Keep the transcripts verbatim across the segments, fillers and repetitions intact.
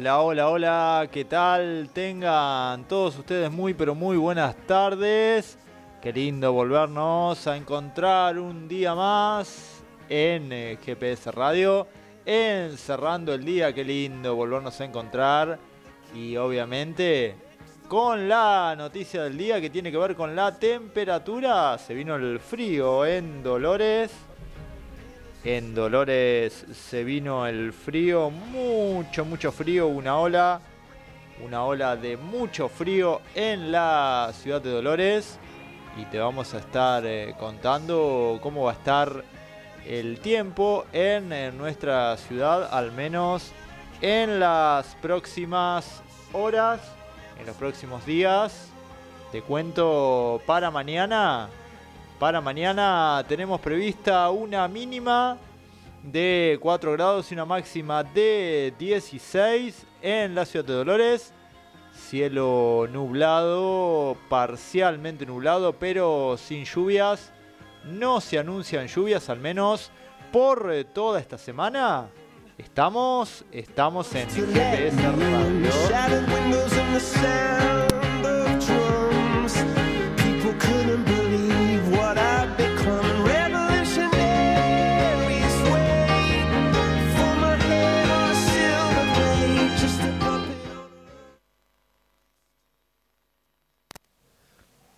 Hola, hola, hola, ¿qué tal? Tengan todos ustedes muy, pero muy buenas tardes. Qué lindo volvernos a encontrar un día más en G P S Radio, en Cerrando el Día. Qué lindo volvernos a encontrar y obviamente con la noticia del día que tiene que ver con la temperatura. Se vino el frío en Dolores. En Dolores se vino el frío, mucho, mucho frío, una ola, una ola de mucho frío en la ciudad de Dolores. Y te vamos a estar eh, contando cómo va a estar el tiempo en, en nuestra ciudad, al menos en las próximas horas, en los próximos días. Te cuento para mañana. Para mañana tenemos prevista una mínima de cuatro grados y una máxima de dieciséis en la ciudad de Dolores. Cielo nublado, parcialmente nublado, pero sin lluvias. No se anuncian lluvias, al menos por toda esta semana. Estamos, estamos en G P S Radio.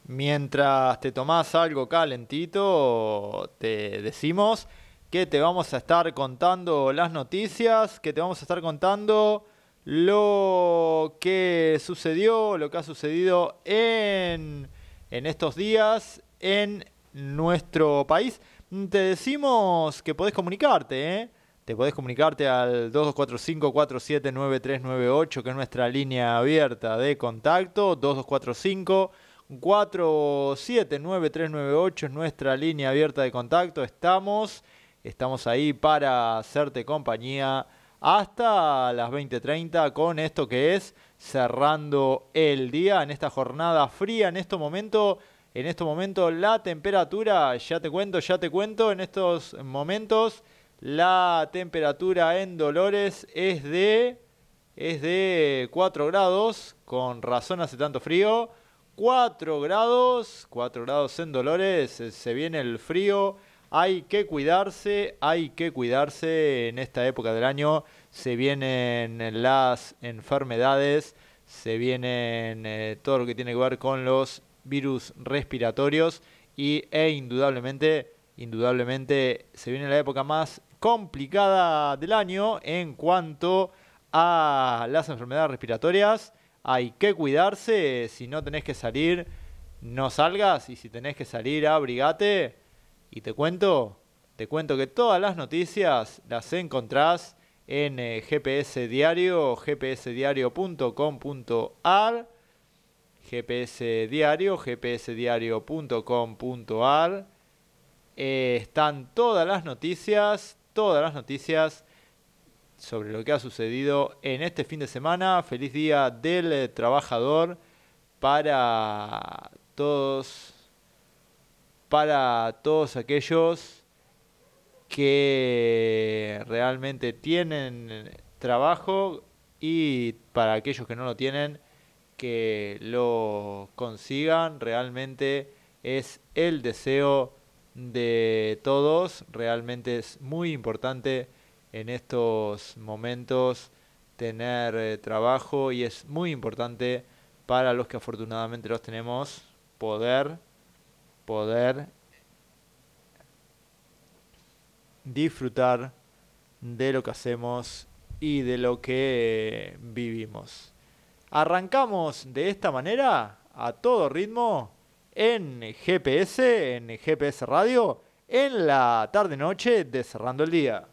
Mientras te tomás algo calentito, te decimos que te vamos a estar contando las noticias, que te vamos a estar contando lo que sucedió, lo que ha sucedido en, en estos días en nuestro país. Te decimos que podés comunicarte, ¿eh? Te podés comunicarte al dos dos cuatro cinco, cuatro siete nueve, tres nueve ocho, que es nuestra línea abierta de contacto, dos dos cuatro cinco, cuatro siete nueve, tres nueve ocho es nuestra línea abierta de contacto. Estamos, estamos ahí para hacerte compañía hasta las veinte treinta con esto que es Cerrando el Día en esta jornada fría. En este momento, en este momento la temperatura, ya te cuento, ya te cuento, en estos momentos la temperatura en Dolores es de, es de cuatro grados, con razón hace tanto frío. cuatro grados, cuatro grados en Dolores, se, se viene el frío, hay que cuidarse, hay que cuidarse en esta época del año, se vienen las enfermedades, se vienen eh, todo lo que tiene que ver con los virus respiratorios y, e indudablemente, indudablemente se viene la época más complicada del año en cuanto a las enfermedades respiratorias. Hay que cuidarse, si no tenés que salir, no salgas, y si tenés que salir, abrigate. Y te cuento, te cuento que todas las noticias las encontrás en eh, G P S Diario, g p s diario punto com punto a r, G P S Diario, g p s diario punto com punto a r. Eh, están todas las noticias, todas las noticias sobre lo que ha sucedido en este fin de semana. Feliz Día del Trabajador para todos, para todos aquellos que realmente tienen trabajo y para aquellos que no lo tienen, que lo consigan. Realmente es el deseo de todos, realmente es muy importante en estos momentos tener eh, trabajo, y es muy importante para los que afortunadamente los tenemos poder, poder disfrutar de lo que hacemos y de lo que eh, vivimos. Arrancamos de esta manera a todo ritmo en G P S, en G P S Radio, en la tarde-noche de Cerrando el Día.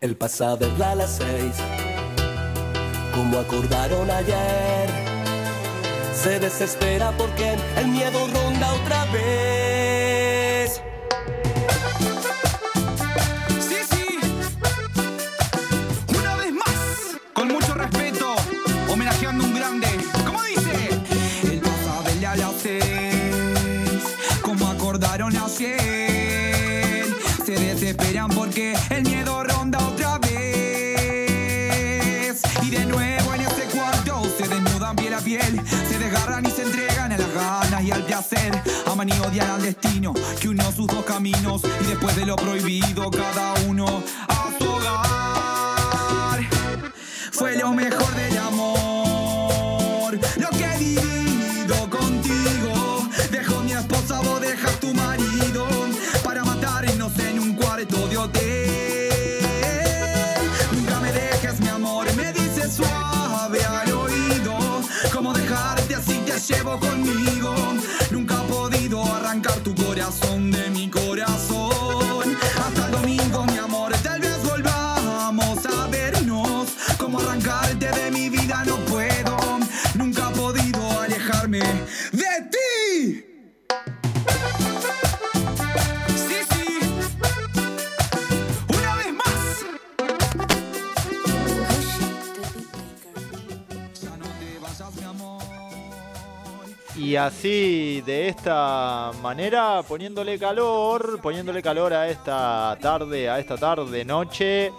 El pasado es la a las seis, como acordaron ayer. Se desespera porque el miedo ronda otra vez. Sí, sí. Una vez más, con mucho respeto, homenajeando a un grande. ¿Cómo dice? El pasado es la a las seis, como acordaron ayer. Se desesperan porque el miedo ronda otra vez. Y de nuevo en este cuarto se desnudan piel a piel. Se desgarran y se entregan a las ganas y al placer. Aman y odian al destino que unió sus dos caminos. Y después de lo prohibido cada uno a su hogar. Fue lo mejor del amor, lo que he vivido contigo. Dejo mi esposa, vos dejas tu marido para matarnos en de hotel. Nunca me dejes, mi amor, me dices suave al oído. Cómo dejarte así te llevo conmigo. Nunca he podido arrancar tu corazón de mi corazón. Hasta el domingo, mi amor, tal vez volvamos a vernos. Cómo arrancarte de mi vida no puedo. Nunca he podido alejarme de ti. Y así, de esta manera, poniéndole calor, poniéndole calor a esta tarde, a esta tarde noche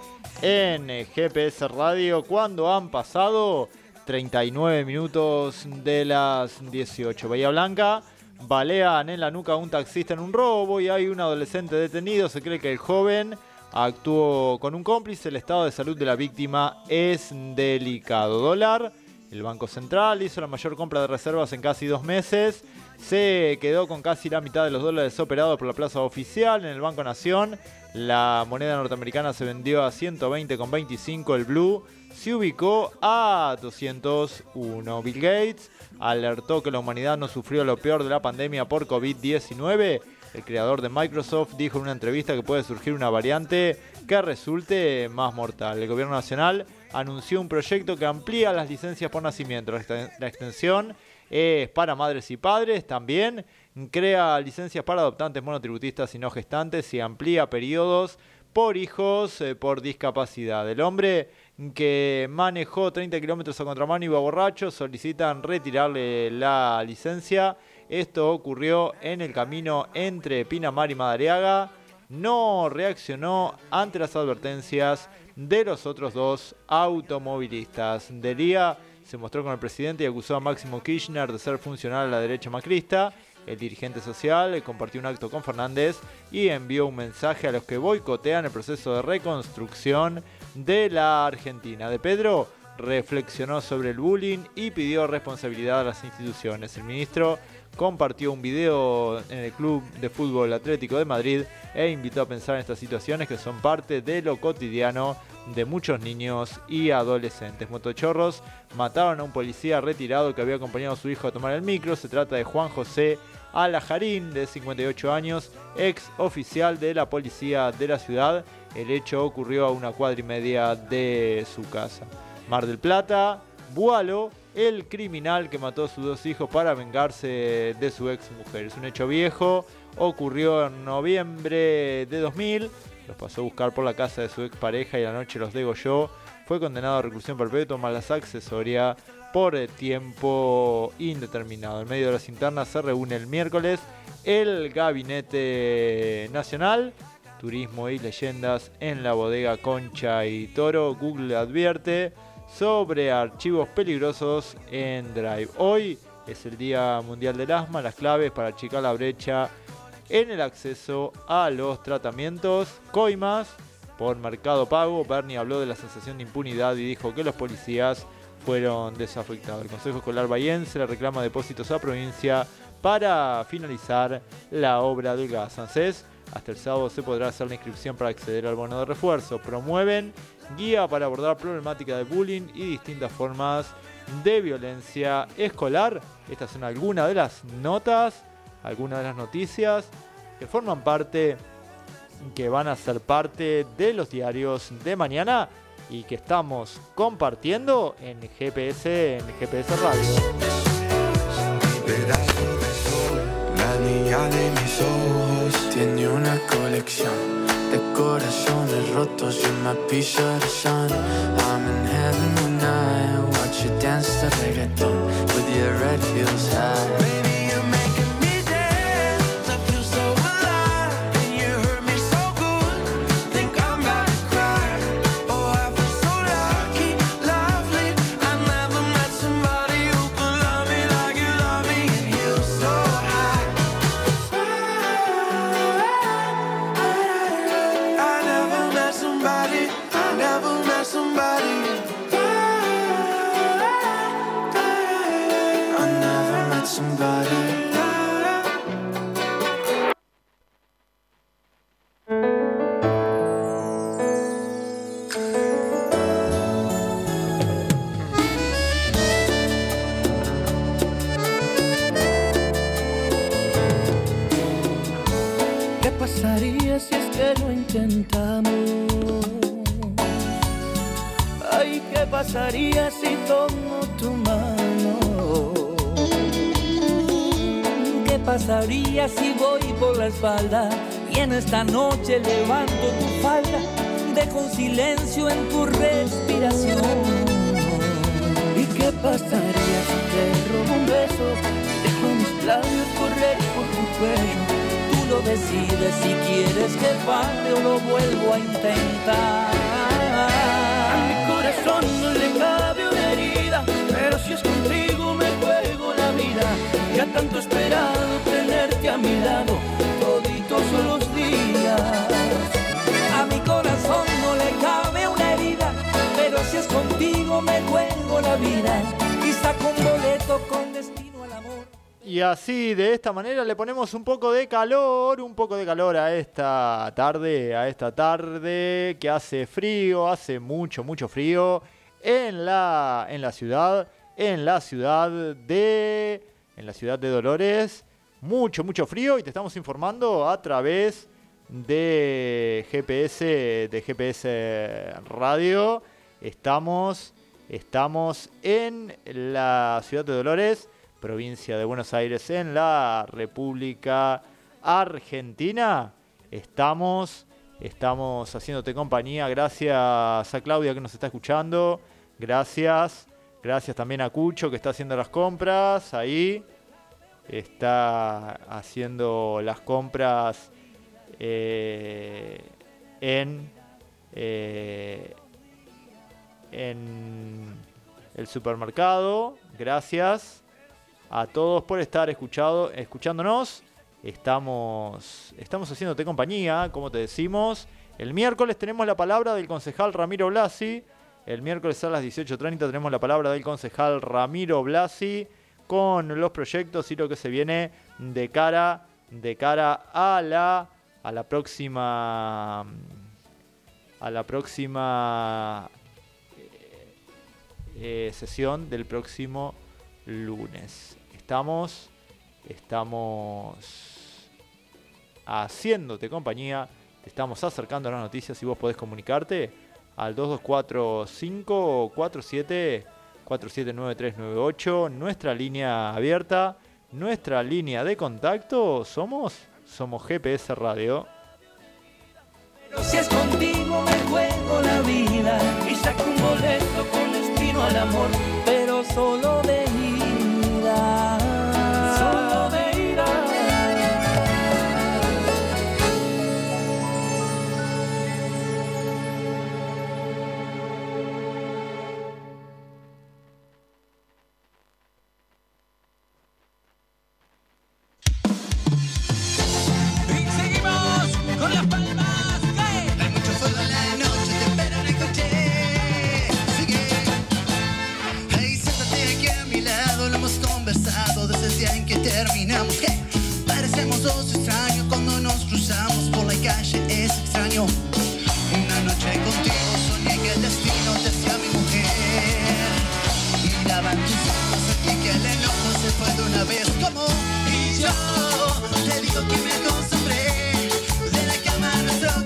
en G P S Radio, cuando han pasado treinta y nueve minutos de las dieciocho. Bahía Blanca, balean en la nuca a un taxista en un robo y hay un adolescente detenido. Se cree que el joven actuó con un cómplice. El estado de salud de la víctima es delicado. Dólar. El Banco Central hizo la mayor compra de reservas en casi dos meses. Se quedó con casi la mitad de los dólares operados por la plaza oficial. En el Banco Nación, la moneda norteamericana se vendió a ciento veinte con veinticinco. El blue se ubicó a doscientos uno. Bill Gates alertó que la humanidad no sufrió lo peor de la pandemia por covid diecinueve. El creador de Microsoft dijo en una entrevista que puede surgir una variante que resulte más mortal. El gobierno nacional anunció un proyecto que amplía las licencias por nacimiento. La extensión es para madres y padres. También crea licencias para adoptantes monotributistas y no gestantes y amplía periodos por hijos por discapacidad. El hombre que manejó treinta kilómetros a contramano y iba borracho solicitan retirarle la licencia. Esto ocurrió en el camino entre Pinamar y Madariaga. No reaccionó ante las advertencias de los otros dos automovilistas. Delia se mostró con el presidente y acusó a Máximo Kirchner de ser funcional a la derecha macrista. El dirigente social compartió un acto con Fernández y envió un mensaje a los que boicotean el proceso de reconstrucción de la Argentina. De Pedro reflexionó sobre el bullying y pidió responsabilidad a las instituciones. El ministro compartió un video en el Club de Fútbol Atlético de Madrid e invitó a pensar en estas situaciones que son parte de lo cotidiano de muchos niños y adolescentes. Motochorros mataron a un policía retirado que había acompañado a su hijo a tomar el micro. Se trata de Juan José Alajarín, de cincuenta y ocho años, ex oficial de la policía de la ciudad. El hecho ocurrió a una cuadra y media de su casa. Mar del Plata, Bualo, el criminal que mató a sus dos hijos para vengarse de su ex mujer. Es un hecho viejo, ocurrió en noviembre de dos mil, los pasó a buscar por la casa de su ex pareja y la noche los degolló. Fue condenado a reclusión perpetua más la accesoria por tiempo indeterminado. En medio de las internas se reúne el miércoles el Gabinete Nacional, Turismo y Leyendas en la bodega Concha y Toro. Google advierte sobre archivos peligrosos en Drive. Hoy es el Día Mundial del Asma, las claves para achicar la brecha en el acceso a los tratamientos. Coimas por Mercado Pago. Bernie habló de la sensación de impunidad y dijo que los policías fueron desafectados. El Consejo Escolar Bahiense le reclama depósitos a provincia para finalizar la obra del gas. ANSES, hasta el sábado se podrá hacer la inscripción para acceder al bono de refuerzo. Promueven guía para abordar problemática de bullying y distintas formas de violencia escolar. Estas son algunas de las notas, algunas de las noticias que forman parte que van a ser parte de los diarios de mañana y que estamos compartiendo en G P S, en G P S Radio. Pedazo de sol, la niña de mis ojos tiene una colección de corazones rotos. You're my piece of the sun. I'm in heaven when I watch you dance to reggaeton with your red heels high. Esta noche levanto tu falda, dejo un silencio en tu respiración. ¿Y qué pasaría si te robo un beso? Dejo mis labios correr por tu cuello. Tú lo decides si quieres que falte o lo vuelvo a intentar. A mi corazón no le cabe una herida, pero si es contigo me juego la vida. Ya tanto he esperado tenerte a mi lado, toditos solo. A mi corazón no le cabe una herida, pero si es contigo me juego la vida y saco un boleto con destino al amor. Y así, de esta manera, le ponemos un poco de calor, un poco de calor a esta tarde, a esta tarde que hace frío, hace mucho, mucho frío en la, en la ciudad, en la ciudad de, en la ciudad de Dolores. Mucho, mucho frío y te estamos informando a través de G P S, de G P S Radio. Estamos, estamos en la ciudad de Dolores, provincia de Buenos Aires, en la República Argentina. Estamos, estamos haciéndote compañía. Gracias a Claudia que nos está escuchando. Gracias, gracias también a Cucho que está haciendo las compras. Ahí está haciendo las compras. Eh, en, eh, en el supermercado. Gracias a todos por estar escuchado, escuchándonos. Estamos, estamos haciéndote compañía, como te decimos. El miércoles tenemos la palabra del concejal Ramiro Blasi. El miércoles a las dieciocho treinta tenemos la palabra del concejal Ramiro Blasi con los proyectos y lo que se viene de cara, de cara a la... a la próxima a la próxima eh, eh, sesión del próximo lunes. Estamos estamos haciéndote compañía, te estamos acercando a las noticias y vos podés comunicarte al dos dos cuatro cinco cuatro siete cuatro siete nueve tres nueve ocho, nuestra línea abierta, nuestra línea de contacto. Somos Somos G P S Radio. Pero si es contigo me juego la vida y saco un boleto con destino al amor, pero solo de ida, solo de ida. Te digo que me acostumbré de la cama a nuestro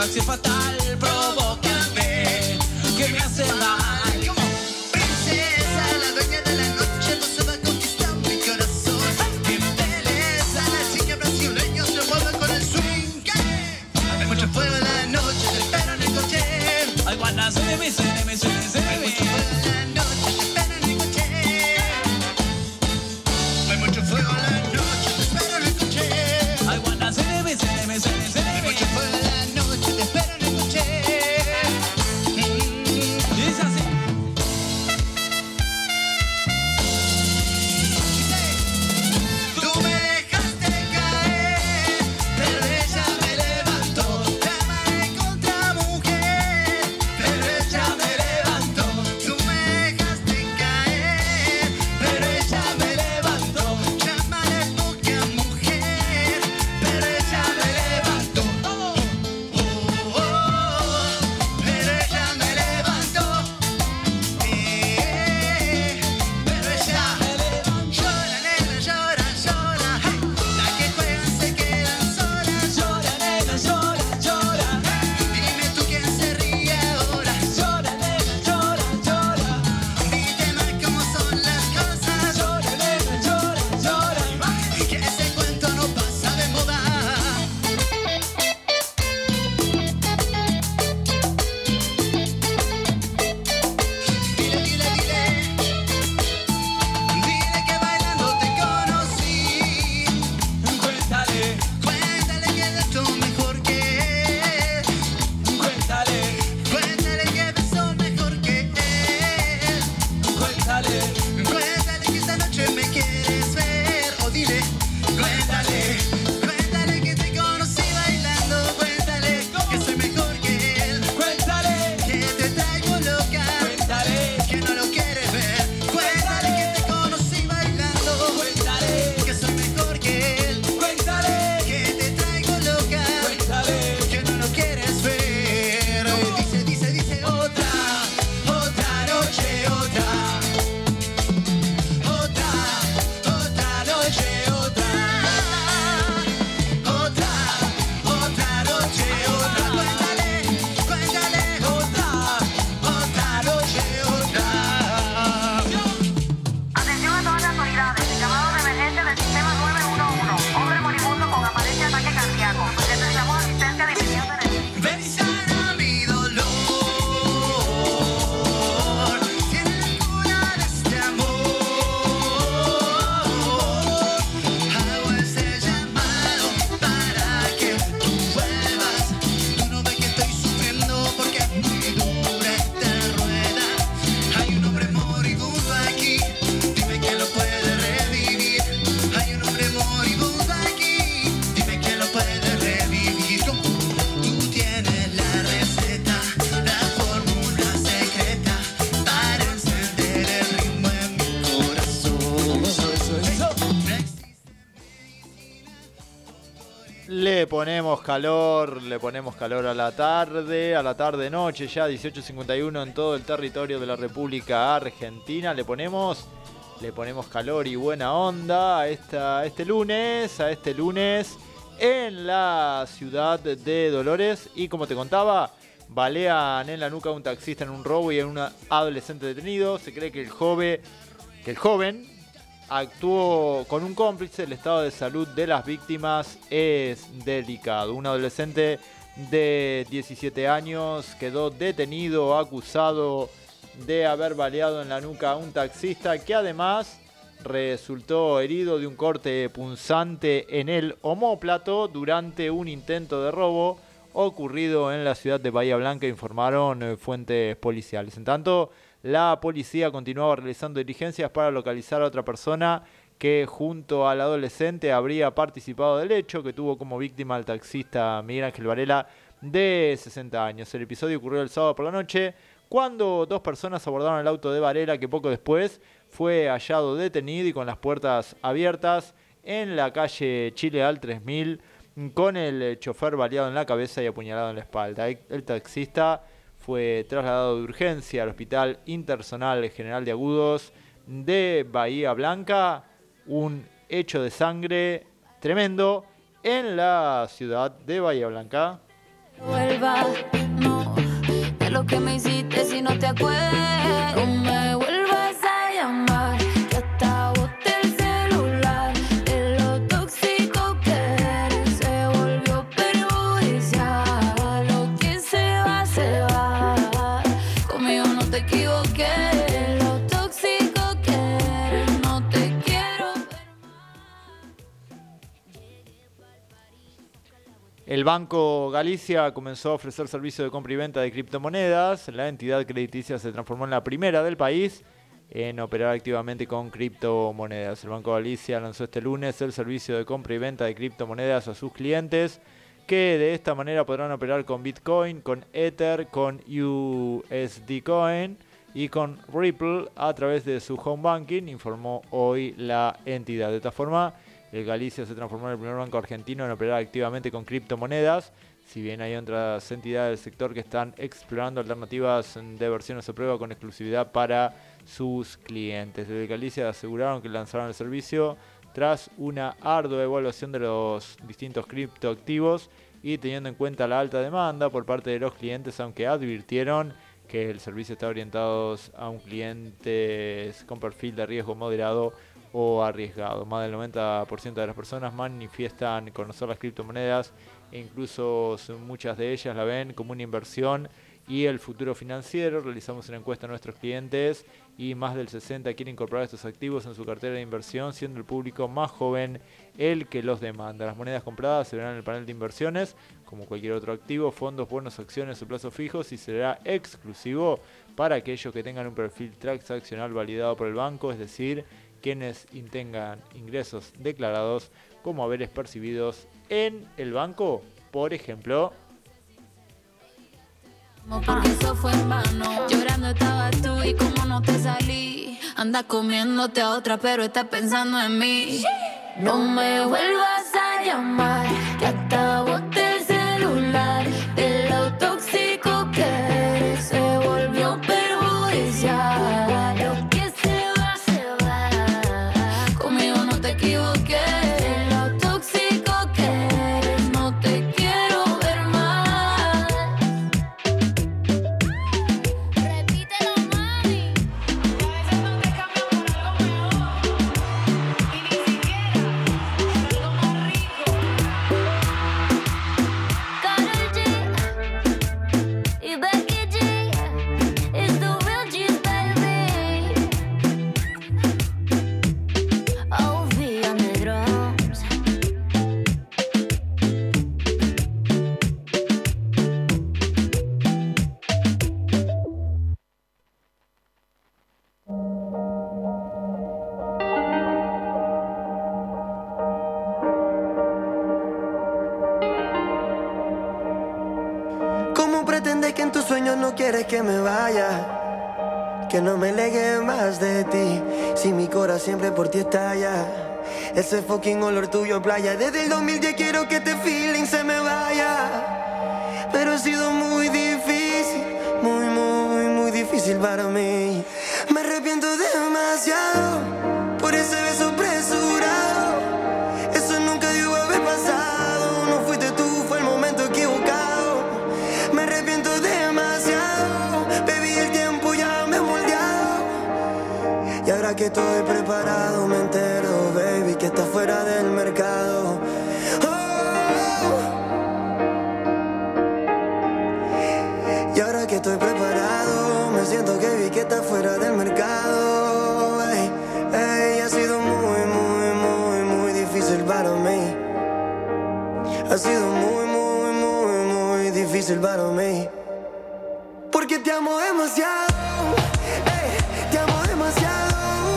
atracción fatal, provócame, que me hace mal. Princesa, la dueña de la noche, no se va a conquistar mi corazón. Que pereza, la chica brasileña se mueve con el swing. Hay mucho fuego en la noche, te espero en el coche. Ay, guarda, se me, se me, se me, se me. Ponemos calor, le ponemos calor a la tarde, a la tarde-noche ya, dieciocho cincuenta y uno en todo el territorio de la República Argentina. Le ponemos, le ponemos calor y buena onda a, esta, a este lunes, a este lunes en la ciudad de Dolores. Y como te contaba, balean en la nuca a un taxista en un robo y a un adolescente detenido. Se cree que el joven, que el joven... actuó con un cómplice. El estado de salud de las víctimas es delicado. Un adolescente de diecisiete años quedó detenido, acusado de haber baleado en la nuca a un taxista que además resultó herido de un corte punzante en el omóplato durante un intento de robo ocurrido en la ciudad de Bahía Blanca, informaron fuentes policiales. En tanto, la policía continuaba realizando diligencias para localizar a otra persona que junto al adolescente habría participado del hecho, que tuvo como víctima al taxista Miguel Ángel Varela, de sesenta años. El episodio ocurrió el sábado por la noche, cuando dos personas abordaron el auto de Varela, que poco después fue hallado detenido y con las puertas abiertas en la calle Chile al tres mil, con el chofer baleado en la cabeza y apuñalado en la espalda. El taxista fue trasladado de urgencia al Hospital Interzonal General de Agudos de Bahía Blanca. Un hecho de sangre tremendo en la ciudad de Bahía Blanca. vuelva, no, de lo que me hiciste si no te acuerdas. No me vuelvas a llamar, que hasta boté el celular. De lo tóxico que eres se volvió perjudicial. Lo que se va, se va, conmigo no te equivoqué. El Banco Galicia comenzó a ofrecer servicio de compra y venta de criptomonedas. La entidad crediticia se transformó en la primera del país en operar activamente con criptomonedas. El Banco Galicia lanzó este lunes el servicio de compra y venta de criptomonedas a sus clientes, que de esta manera podrán operar con Bitcoin, con Ether, con U S D Coin y con Ripple a través de su home banking, informó hoy la entidad. De esta forma, el Galicia se transformó en el primer banco argentino en operar activamente con criptomonedas. Si bien hay otras entidades del sector que están explorando alternativas de versiones a prueba con exclusividad para sus clientes, desde el Galicia aseguraron que lanzaron el servicio tras una ardua evaluación de los distintos criptoactivos y teniendo en cuenta la alta demanda por parte de los clientes, aunque advirtieron que el servicio está orientado a un cliente con perfil de riesgo moderado o arriesgado. Más del noventa por ciento de las personas manifiestan conocer las criptomonedas e incluso muchas de ellas la ven como una inversión y el futuro financiero. Realizamos una encuesta a nuestros clientes y más del sesenta por ciento quiere incorporar estos activos en su cartera de inversión, siendo el público más joven el que los demanda. Las monedas compradas se verán en el panel de inversiones, como cualquier otro activo, fondos, bonos, acciones o plazos fijos, y será exclusivo para aquellos que tengan un perfil transaccional validado por el banco, es decir, quienes tengan ingresos declarados como haberes percibidos en el banco, por ejemplo. Porque eso fue en vano, llorando estabas tú y como no te salí. Andas comiéndote a otra pero estás pensando en mí. No me vuelvas a llamar, que hasta boté el celular. De lo tóxico que eres se volvió perjudicial. Lo que se va, se va, conmigo no te equivoqué. Que me vaya, que no me aleje más de ti, si mi cora siempre por ti estalla. Ese fucking olor tuyo playa, desde el dos mil diez quiero que este feeling se me vaya. Pero ha sido muy difícil, muy, muy, muy difícil para mí. Me arrepiento demasiado por ese beso apresurado. Eso nunca debió haber pasado, no fuiste tú, fue el momento equivocado. Me arrepiento demasiado. Baby, el tiempo ya me ha moldeado. Y ahora que estoy preparado me entero, baby, que estás fuera del mercado. Oh. Y ahora que estoy preparado me siento, baby, que estás fuera del mercado. Hey, hey, ha sido muy, muy, muy, muy difícil para mí. Ha sido muy, muy, muy, muy difícil para mí. Porque te amo demasiado, hey, te amo demasiado,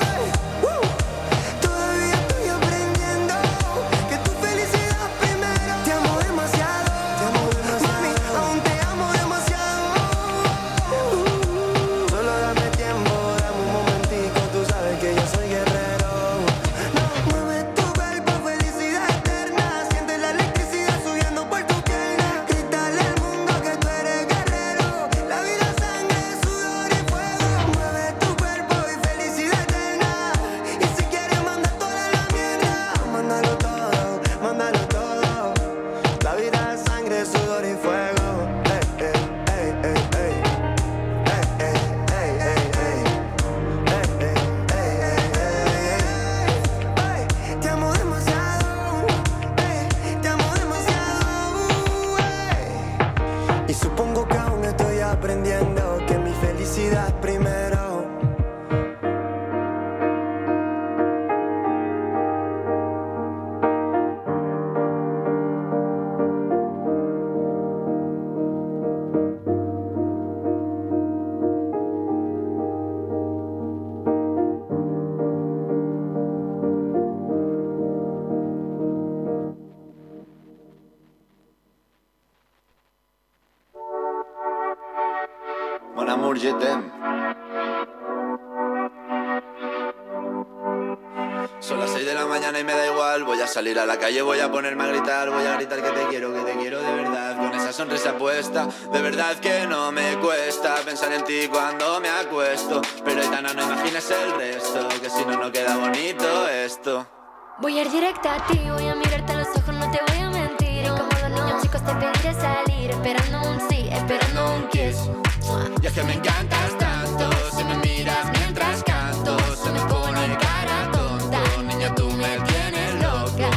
hey, uh, todavía estoy aprendiendo que tu felicidad primero. Te amo demasiado, te amo demasiado, mami, aún te amo demasiado. Uh, solo dame tiempo, dame un momentico, tú sabes que yo soy guerrero. No mueves tu cuerpo, felicidad eterna, siente la electricidad subiendo por tu pierna. Grítale al mundo que tú eres guerrero. La vida, sangre, sudor y fuego. Mueve tu cuerpo y Or yet them. Son las seis de la mañana y me da igual. Voy a salir a la calle, voy a ponerme a gritar. Voy a gritar que te quiero, que te quiero de verdad. Con esa sonrisa puesta, de verdad que no me cuesta pensar en ti cuando me acuesto. Pero Aitana, no imagines el resto, que si no, no queda bonito esto. Voy a ir directa a ti, voy a mirarte a los ojos, no te voy a mentir. Y como los niños chicos te pediré salir, esperando un sí, esperando un kiss. Y es que me encantas tanto, si me miras mientras canto, se me pone cara tonta. Niña, tú me tienes loca.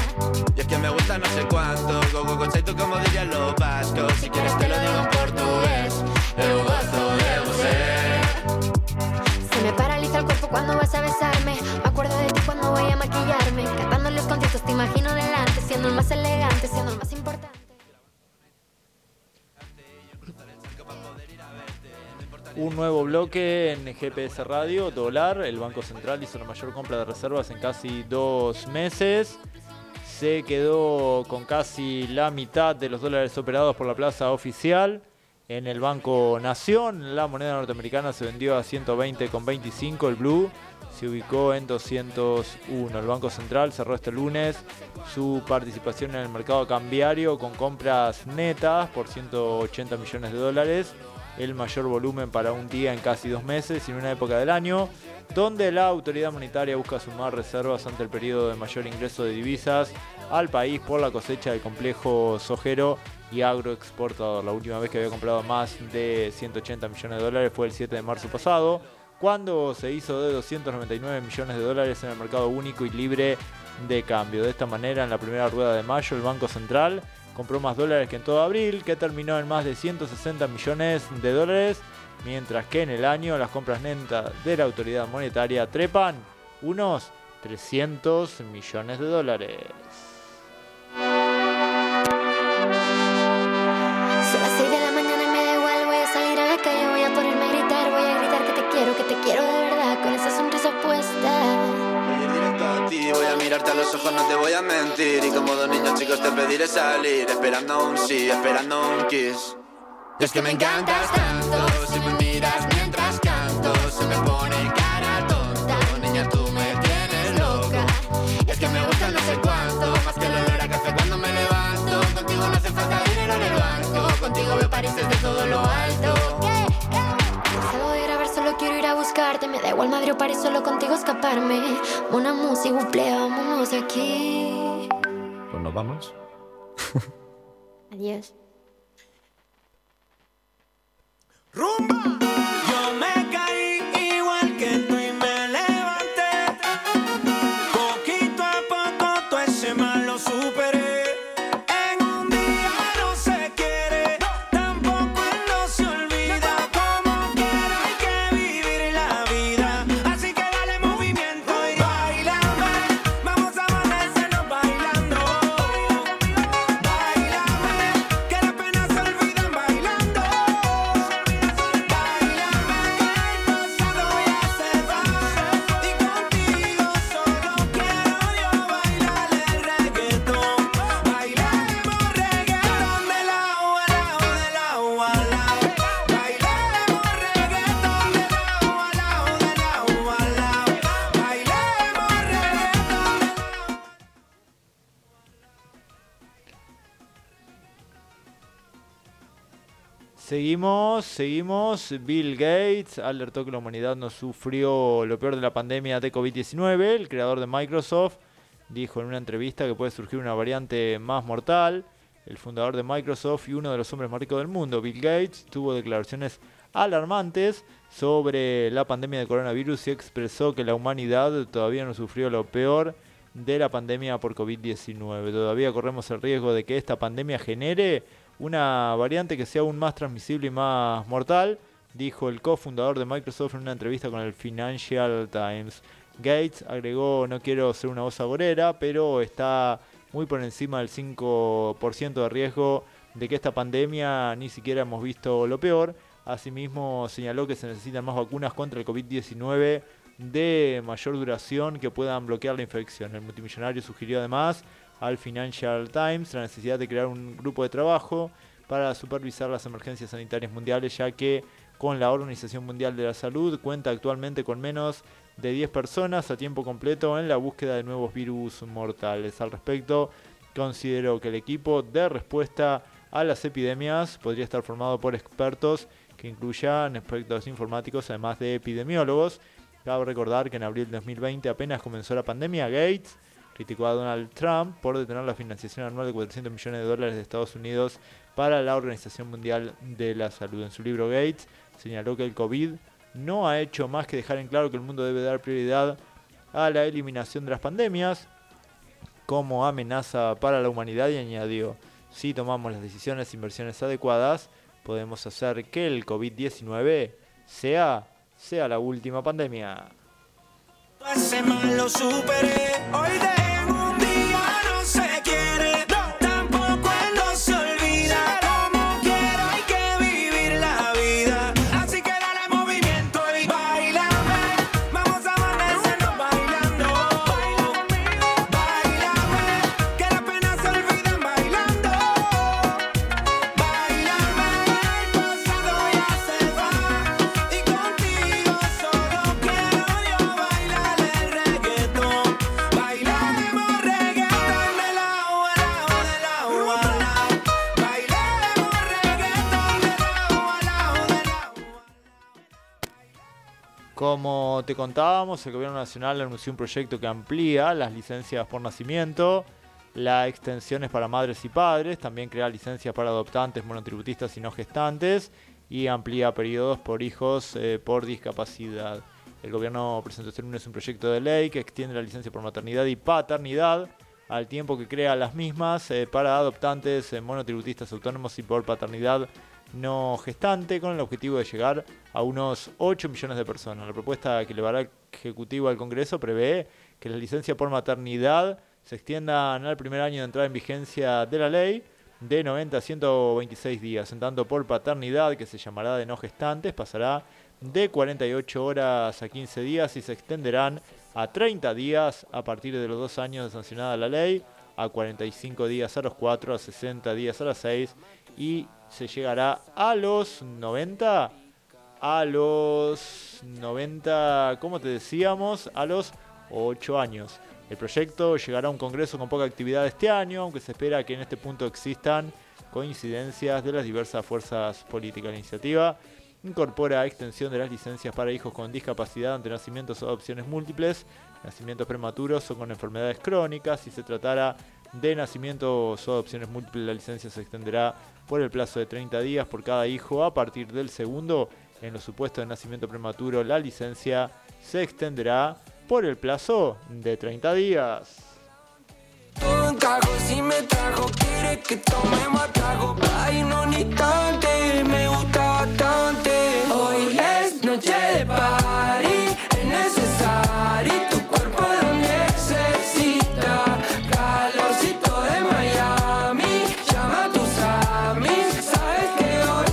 Y es que me gusta no sé cuánto, go go go, tú como dirían los vascos. Si quieres te lo digo en portugués, eu gosto de você. Se me paraliza el cuerpo cuando vas a besarme. Me acuerdo de ti cuando voy a maquillarme, cantando los conciertos te imagino delante, siendo el más elegante, siendo el más importante. Un nuevo bloque en G P S Radio. Dólar, el Banco Central hizo la mayor compra de reservas en casi dos meses. Se quedó con casi la mitad de los dólares operados por la plaza oficial en el Banco Nación. La moneda norteamericana se vendió a ciento veinte con veinticinco, el blue se ubicó en doscientos uno. El Banco Central cerró este lunes su participación en el mercado cambiario con compras netas por ciento ochenta millones de dólares. El mayor volumen para un día en casi dos meses, en una época del año donde la autoridad monetaria busca sumar reservas ante el periodo de mayor ingreso de divisas al país por la cosecha del complejo sojero y agroexportador. La última vez que había comprado más de ciento ochenta millones de dólares fue el siete de marzo pasado, cuando se hizo de doscientos noventa y nueve millones de dólares en el mercado único y libre de cambio. De esta manera, en la primera rueda de mayo, el Banco Central compró más dólares que en todo abril, que terminó en más de ciento sesenta millones de dólares, mientras que en el año las compras netas de la autoridad monetaria trepan unos trescientos millones de dólares. Son las seis de la mañana y me da igual, voy a salir a la calle, voy a ponerme a gritar, voy a gritar que te quiero, que te quiero de verdad, con esa sonrisa puesta. Voy a mirarte a los ojos, no te voy a mentir. Y como dos niños chicos te pediré salir, esperando un sí, esperando un kiss. Y es que me encantas tanto, si me miras mientras canto, se me pone cara tonta. Niña, tú me tienes loca. Y es que me gusta no sé cuánto, más que el olor a café cuando me levanto. Contigo no hace falta dinero en el banco, contigo veo París desde todo lo alto. Quiero ir a buscarte, me da igual Madrid o París, solo contigo escaparme. Una música, buple, vámonos de aquí. Pues nos vamos. Adiós. ¡Rumba! Seguimos, seguimos. Bill Gates alertó que la humanidad no sufrió lo peor de la pandemia de covid diecinueve. El creador de Microsoft dijo en una entrevista que puede surgir una variante más mortal. El fundador de Microsoft y uno de los hombres más ricos del mundo, Bill Gates, tuvo declaraciones alarmantes sobre la pandemia de coronavirus y expresó que la humanidad todavía no sufrió lo peor de la pandemia por covid diecinueve. Todavía corremos el riesgo de que esta pandemia genere una variante que sea aún más transmisible y más mortal, dijo el cofundador de Microsoft en una entrevista con el Financial Times. Gates agregó: no quiero ser una voz agorera, pero está muy por encima del cinco por ciento de riesgo de que esta pandemia ni siquiera hemos visto lo peor. Asimismo, señaló que se necesitan más vacunas contra el covid diecinueve de mayor duración que puedan bloquear la infección. El multimillonario sugirió además al Financial Times la necesidad de crear un grupo de trabajo para supervisar las emergencias sanitarias mundiales, ya que con la Organización Mundial de la Salud, cuenta actualmente con menos de diez personas a tiempo completo en la búsqueda de nuevos virus mortales. Al respecto, consideró que el equipo de respuesta a las epidemias podría estar formado por expertos que incluyan expertos informáticos, además de epidemiólogos. Cabe recordar que en abril de dos mil veinte apenas comenzó la pandemia, Gates criticó a Donald Trump por detener la financiación anual de cuatrocientos millones de dólares de Estados Unidos para la Organización Mundial de la Salud. En su libro, Gates señaló que el COVID no ha hecho más que dejar en claro que el mundo debe dar prioridad a la eliminación de las pandemias como amenaza para la humanidad, y añadió: si tomamos las decisiones e inversiones adecuadas, podemos hacer que el COVID diecinueve sea, sea la última pandemia. Hace mal lo superé, hoy de un día no se quiere, no, tampoco no se olvida, como quiera hay que vivir la vida, así que dale movimiento y bailame, vamos a amanecernos bailando, bailame, bailame, que las penas se olvidan bailando, bailame, el pasado ya se va, y contigo solo quiero yo bailar. Como te contábamos, el Gobierno Nacional anunció un proyecto que amplía las licencias por nacimiento, la extensión es para madres y padres, también crea licencias para adoptantes, monotributistas y no gestantes, y amplía periodos por hijos eh, por discapacidad. El Gobierno presentó este lunes un proyecto de ley que extiende la licencia por maternidad y paternidad, al tiempo que crea las mismas eh, para adoptantes, eh, monotributistas autónomos y por paternidad no gestante, con el objetivo de llegar a unos ocho millones de personas. La propuesta que elevará el Ejecutivo al Congreso prevé que las licencias por maternidad se extiendan al primer año de entrada en vigencia de la ley, de noventa a ciento veintiséis días, en tanto por paternidad, que se llamará de no gestantes, pasará de cuarenta y ocho horas a quince días y se extenderán a treinta días a partir de los dos años de sancionada la ley, a cuarenta y cinco días a los cuatro, a sesenta días a las seis, y se llegará a los noventa, a los noventa, como te decíamos, a los ocho años. El proyecto llegará a un congreso con poca actividad este año, aunque se espera que en este punto existan coincidencias de las diversas fuerzas políticas. La iniciativa incorpora extensión de las licencias para hijos con discapacidad ante nacimientos o adopciones múltiples, nacimientos prematuros o con enfermedades crónicas. Si se tratara de nacimientos o adopciones múltiples, la licencia se extenderá por el plazo de treinta días por cada hijo a partir del segundo. En los supuestos de nacimiento prematuro, la licencia se extenderá por el plazo de treinta días. Hoy es noche de party, es necesario tu cuerpo lo necesita. Calorcito de Miami, llama a tus amis, sabes que hoy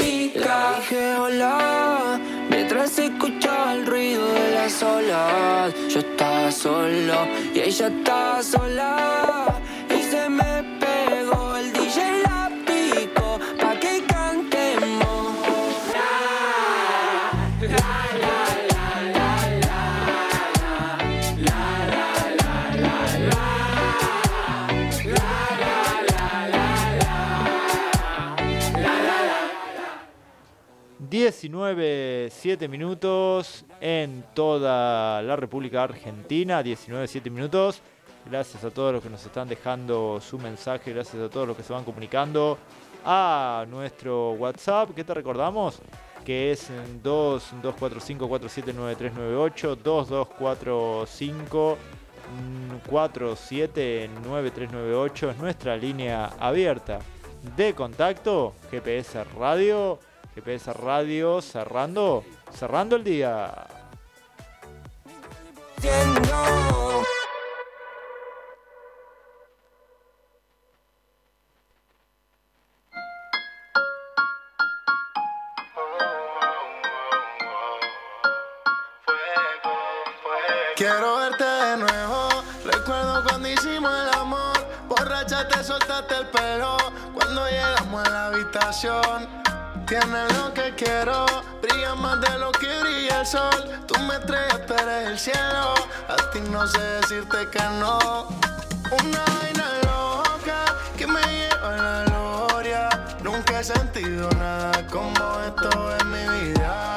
se pica. Dije hola, mientras escuchaba el ruido de las olas. Yo estaba solo y ella estaba sola, y se me pegó el D J. diecinueve siete minutos en toda la República Argentina, diecinueve siete minutos. Gracias a todos los que nos están dejando su mensaje, gracias a todos los que se van comunicando a nuestro WhatsApp, que te recordamos que es dos dos cuatro cinco cuatro siete nueve tres nueve ocho, dos dos cuatro cinco cuatro siete nueve tres nueve ocho, es nuestra línea abierta de contacto. G P S Radio, G P S Radio, cerrando, cerrando el día. Quiero verte de nuevo, recuerdo cuando hicimos el amor, borracha te soltaste el pelo, cuando llegamos a la habitación. Tienes lo que quiero, brilla más de lo que brilla el sol. Tú me traes, pero eres el cielo. A ti no sé decirte que no. Una vaina loca que me lleva a la gloria. Nunca he sentido nada como esto en mi vida.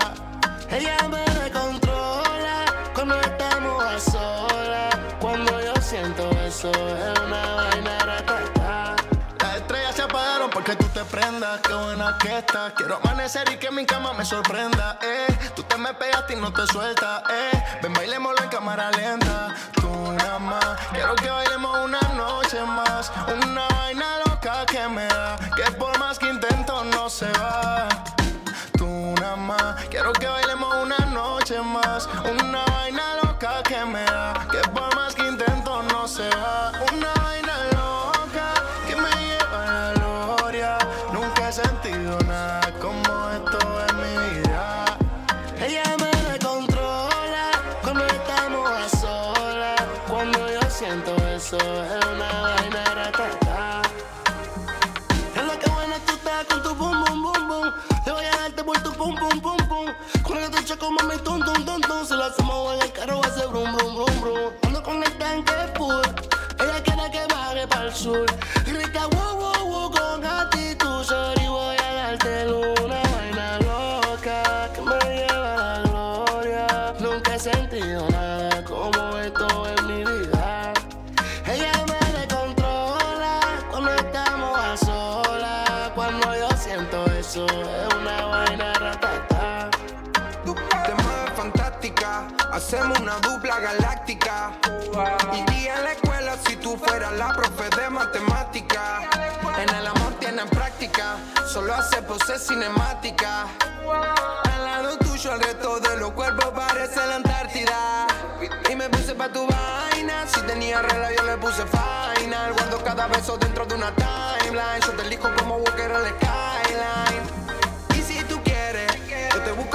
Ella me recontrola cuando estamos a solas. Cuando yo siento eso es una vaina ratata. Las estrellas se apagaron porque tú te prendas. Qué buena que estás. Quiero amanecer y que mi cama me sorprenda, eh. Tú te me pegaste y no te sueltas, eh. Ven, bailémoslo en cámara lenta. Tú nada más. Quiero que bailemos una noche más. Una vaina loca que me da, que por más que intento no se va. Quiero que bailemos una noche más. Una vaina loca que me da, que por más que intento no se va. Una vaina loca que me lleva a la gloria. Nunca he sentido nada como esto en mi vida. Ella me recontrola cuando estamos a solas. Cuando yo siento eso es una vaina ratata. Es lo que buena tú estás con tu bum bum bum bum. Te voy a darte por tu pum pum pum. Como mi tum tum tum tum, se la hacemos en el carro, hace brum brum brum brum. Ando con el tanque full, ella quiere que baje para el sur. Rica wow wow wow con actitud, sorry voy a darte luz. Una vaina loca que me lleva a la gloria. Nunca he sentido nada como esto en mi vida. Ella me descontrola cuando estamos a solas. Cuando yo siento eso es una vaina ratata. Hacemos una dupla galáctica. Iría en la escuela si tú fueras la profe de matemática. En el amor tienen práctica, solo hace pose cinemática. Al lado tuyo el resto de los cuerpos parece la Antártida. Y me puse pa' tu vaina, si tenía regla yo le puse final. Guardo cada beso dentro de una timeline, yo te elijo como Walker en la skyline.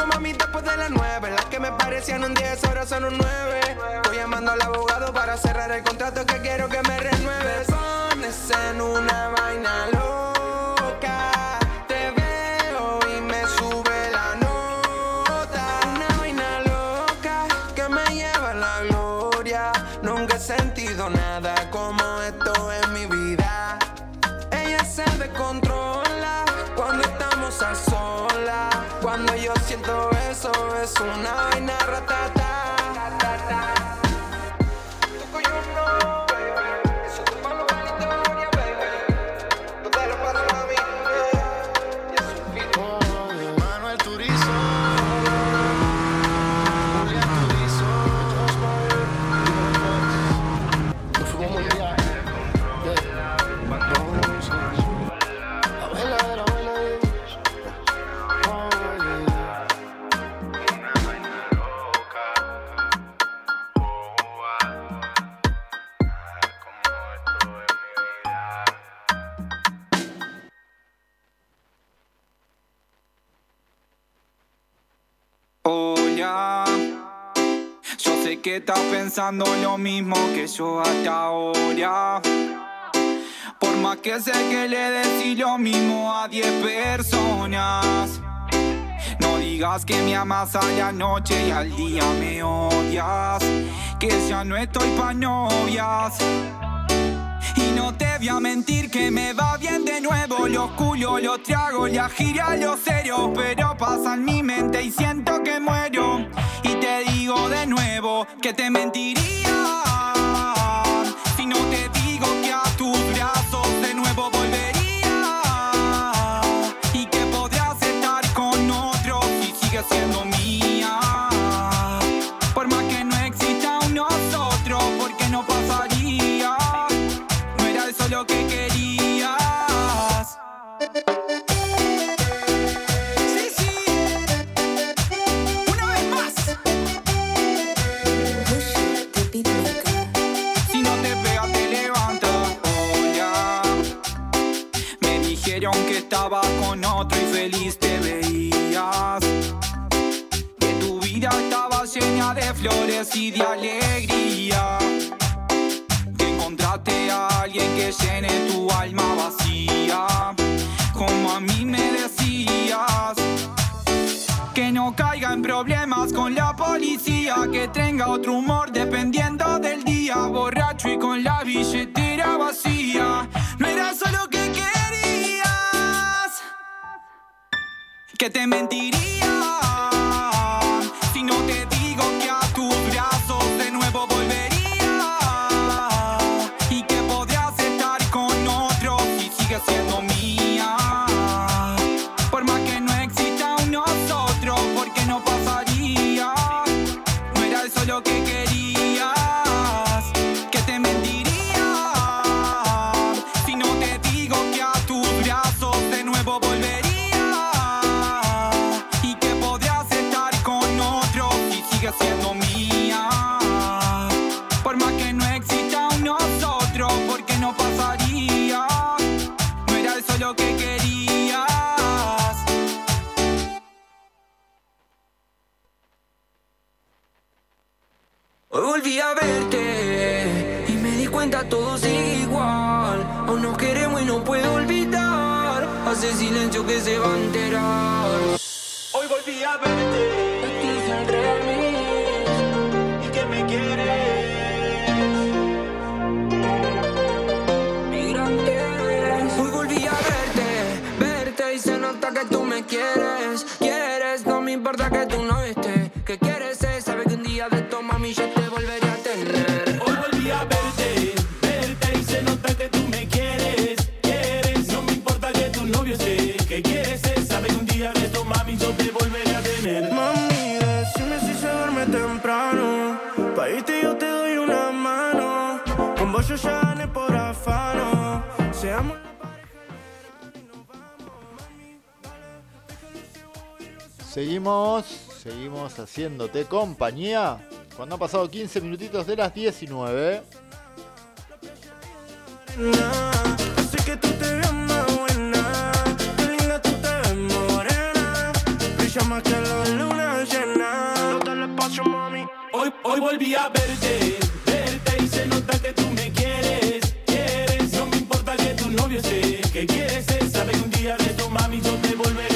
Mami, después de las nueve, las que me parecían un diez, ahora son un nueve. Estoy llamando al abogado para cerrar el contrato que quiero que me renueves. Me pones en una vaina loca, te veo y me sube la nota. Una vaina loca que me lleva a la gloria. Nunca he sentido nada como esto en mi vida. Ella se descontrola cuando estamos a solas. Cuando yo siento eso, es una vaina ratata. Que estás pensando lo mismo que yo hasta ahora. Por más que sé que le decís lo mismo a diez personas. No digas que me amas a la noche y al día me odias. Que ya no estoy pa' novias. Y no te voy a mentir que me va bien de nuevo. Los culos, los tragos, la gira, los ceros. Pero pasa en mi mente y siento que muero. Y te digo de nuevo que te mentiría si no te digo que a tus brazos de nuevo volvería. Y que podrás estar con otro si sigues siendo mía. Por más que no exista un nosotros, porque no pasaría. No era eso lo que querías. Estabas con otro y feliz te veías. Que tu vida estaba llena de flores y de alegría. Que encontraste a alguien que llene tu alma vacía. Como a mí me decías que no caiga en problemas con la policía, que tenga otro humor dependiendo del día, borracho y con la billetera vacía. No era eso lo que querías, que te mentiría si no te digo que a tus brazos de nuevo volvería y que podrías estar con otro si sigues siendo mía. Por más que no exista un nosotros, porque no pasaría. No era eso lo que querías, que te mentiría si no te digo que a tus brazos de nuevo volvería. Siendo mía, por más que no exista un nosotros, porque no pasaría. No era eso lo que querías. Hoy volví a verte y me di cuenta todo sigue igual. Aún nos queremos y no puedo olvidar. Hace silencio que se va a enterar. Hoy volví a verte. Que tú me quieres, quieres, no me importa que tú no estés, que quieres es saber que un día de esto, mami, yo te volveré a tener. Hoy volví a verte, verte y se nota que tú me quieres, quieres, no me importa que tu novio esté, que quieres es saber que un día de esto, mami, yo te volveré a tener. Mami, decime si se duerme temprano, pa' irte yo te doy una mano, con vos yo ya gané por afano, seamos... Seguimos, seguimos haciéndote compañía cuando han pasado quince minutitos de las diecinueve. Hoy, hoy volví a verte, verte y se nota que tú me quieres, quieres, no me importa que tu novio sé, que quieres es saber que un día de tu mami yo te volveré.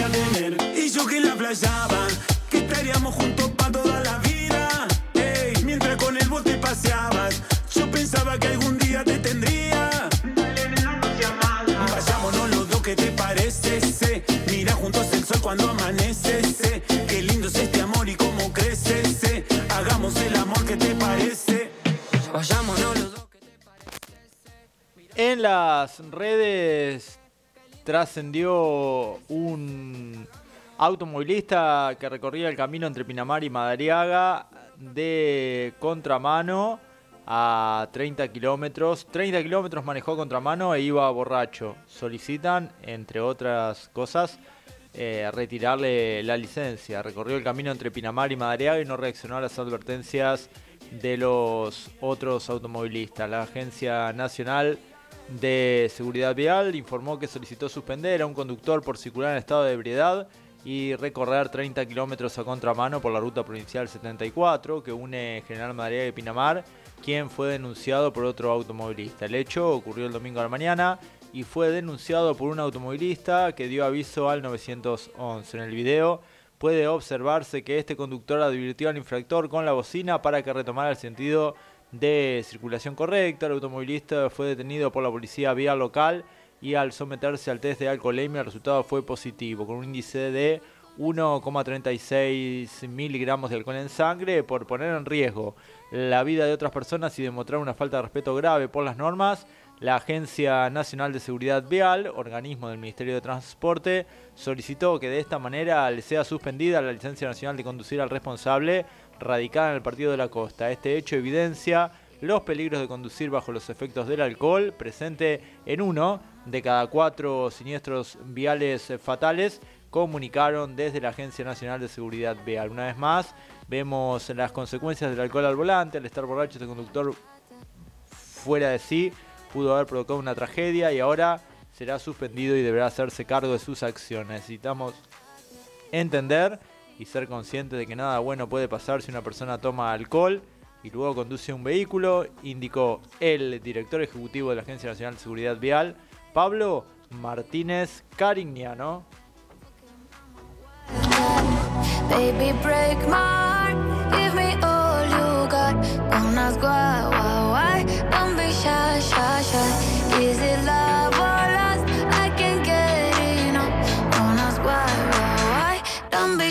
Que la playaba, que estaríamos juntos pa' toda la vida. Ey, mientras con el bote paseabas, yo pensaba que algún día te tendría. Dale, no te amaba. Vayámonos los dos, ¿qué te parece? Se, mira juntos el sol cuando amanece. Se, qué lindo es este amor y cómo crece. Se, hagamos el amor, ¿qué te parece? Vayámonos los dos, ¿qué te parece? Se, en las redes trascendió un automovilista que recorría el camino entre Pinamar y Madariaga de contramano a treinta kilómetros. treinta kilómetros manejó contramano e iba borracho. Solicitan, entre otras cosas, eh, retirarle la licencia. Recorrió el camino entre Pinamar y Madariaga y no reaccionó a las advertencias de los otros automovilistas. La Agencia Nacional de Seguridad Vial informó que solicitó suspender a un conductor por circular en estado de ebriedad y recorrer treinta kilómetros a contramano por la ruta provincial setenta y cuatro que une General Madariaga y Pinamar, quien fue denunciado por otro automovilista. El hecho ocurrió el domingo a la mañana y fue denunciado por un automovilista que dio aviso al nueve once. En el video puede observarse que este conductor advirtió al infractor con la bocina para que retomara el sentido de circulación correcta. El automovilista fue detenido por la policía vial local y al someterse al test de alcoholemia el resultado fue positivo, con un índice de uno coma treinta y seis miligramos de alcohol en sangre por poner en riesgo la vida de otras personas y demostrar una falta de respeto grave por las normas. La Agencia Nacional de Seguridad Vial, organismo del Ministerio de Transporte, solicitó que de esta manera le sea suspendida la licencia nacional de conducir al responsable, radicada en el Partido de la Costa. Este hecho evidencia los peligros de conducir bajo los efectos del alcohol, presente en uno de cada cuatro siniestros viales fatales, comunicaron desde la Agencia Nacional de Seguridad Vial. Una vez más, vemos las consecuencias del alcohol al volante. Al estar borracho, este conductor fuera de sí pudo haber provocado una tragedia y ahora será suspendido y deberá hacerse cargo de sus acciones. Necesitamos entender y ser conscientes de que nada bueno puede pasar si una persona toma alcohol y luego conduce un vehículo, indicó el director ejecutivo de la Agencia Nacional de Seguridad Vial, Pablo Martínez Carignano. Baby, break my heart, give me all you got. Don't ask why, why, why, don't be shy, shy, shy. Is it love or lust? I can't get enough. Don't ask why, why, why, don't be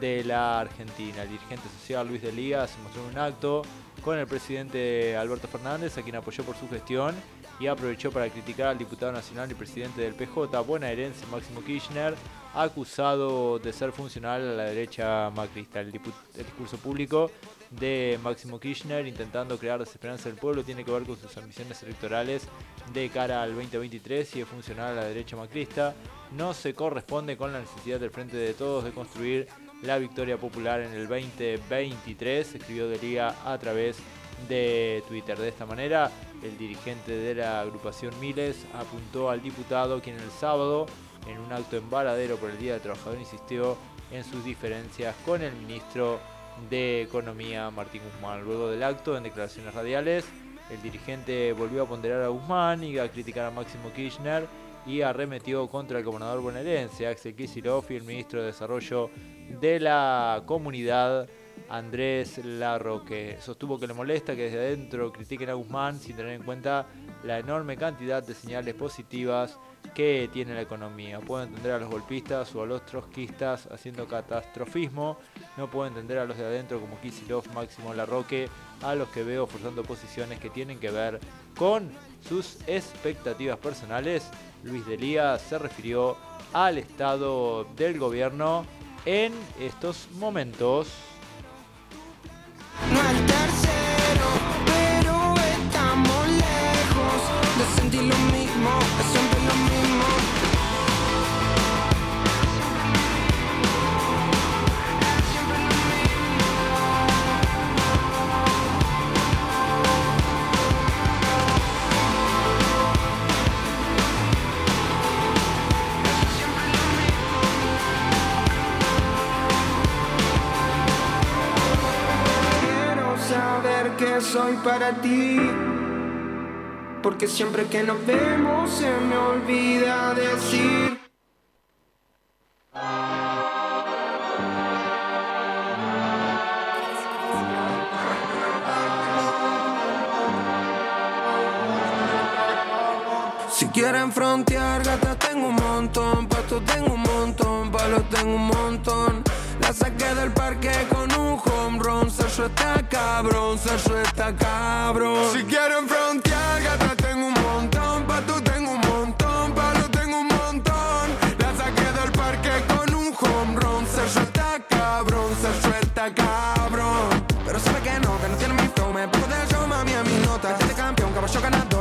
de la Argentina. El dirigente social Luis de Liga se mostró en un acto con el presidente Alberto Fernández, a quien apoyó por su gestión, y aprovechó para criticar al diputado nacional y presidente del P J bonaerense Máximo Kirchner, acusado de ser funcional a la derecha macrista. El, dipu- el discurso público de Máximo Kirchner intentando crear desesperanza del pueblo tiene que ver con sus ambiciones electorales de cara al veinte veintitrés y de funcionar a la derecha macrista. No se corresponde con la necesidad del Frente de Todos de construir la victoria popular en el veinte veintitrés, escribió de Liga a través de Twitter. De esta manera, el dirigente de la agrupación Miles apuntó al diputado, quien el sábado, en un acto en Varadero por el Día del Trabajador, insistió en sus diferencias con el ministro de Economía, Martín Guzmán. Luego del acto, en declaraciones radiales, el dirigente volvió a ponderar a Guzmán y a criticar a Máximo Kirchner, y arremetió contra el gobernador bonaerense Axel Kicillof y el ministro de Desarrollo de la Comunidad Andrés Larroque. Sostuvo que le molesta que desde adentro critiquen a Guzmán sin tener en cuenta la enorme cantidad de señales positivas que tiene la economía. Puedo entender a los golpistas o a los trotskistas haciendo catastrofismo, no puedo entender a los de adentro como Kicillof, Máximo, Larroque, a los que veo forzando posiciones que tienen que ver con sus expectativas personales. Luis de Lía se refirió al estado del gobierno en estos momentos. No al tercero, pero estamos lejos de sentir lo mismo, es siempre lo mismo. Es siempre lo mismo. Es siempre lo mismo. Quiero saber que soy para ti, porque siempre que nos vemos se me olvida decir. Si quieren frontear, gatas tengo un montón, pastos tengo un montón, palos tengo un montón. La saqué del parque con un home run, Sergio está cabrón, Sergio está cabrón. Si quieren frontear,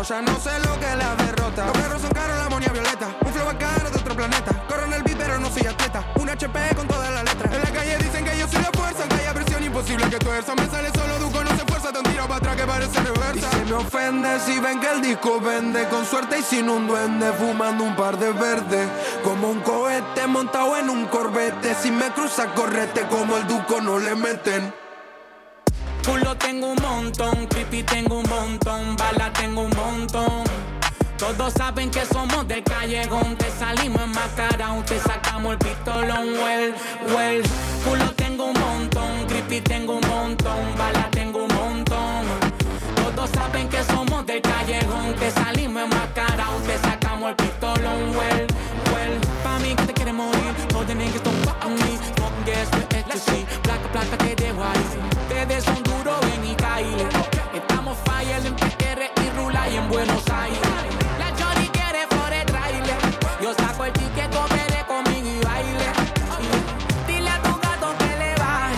cosa, no sé lo que la derrota. Los perros son caros, la monia violeta. Un flow es caro de otro planeta. Corro en el beat, pero no soy atleta. Un H P con todas las letras. En la calle dicen que yo soy la fuerza. En calle a presión imposible que tuerza. Me sale solo Duco, no se esfuerza. Te han tirado para atrás que parece reversa. Y se me ofende si ven que el disco vende. Con suerte y sin un duende. Fumando un par de verdes. Como un cohete montado en un corvette. Si me cruza, correte. Como el Duco no le meten. Culo tengo un montón, creepy tengo un montón, bala tengo un montón. Todos saben que somos del callejón, te salimos enmascarados, te sacamos el pistolón. Well, well. Culo tengo un montón, creepy tengo un montón, bala tengo un montón. Todos saben que somos del callejón, te salimos enmascarados, te sacamos el pistolón. Well, well. Pa' mí que te quiere morir, all the niggas don't fuck on me, don't guess what it's to see. Placa, placa, te dejo ahí. Ustedes son duros, ven y caile. Estamos fire en P Q R y Rula y en Buenos Aires. La Johnny quiere por el trailer. Yo saco el ticket, comeré conmigo y baile. Y dile a tu gato que le baje,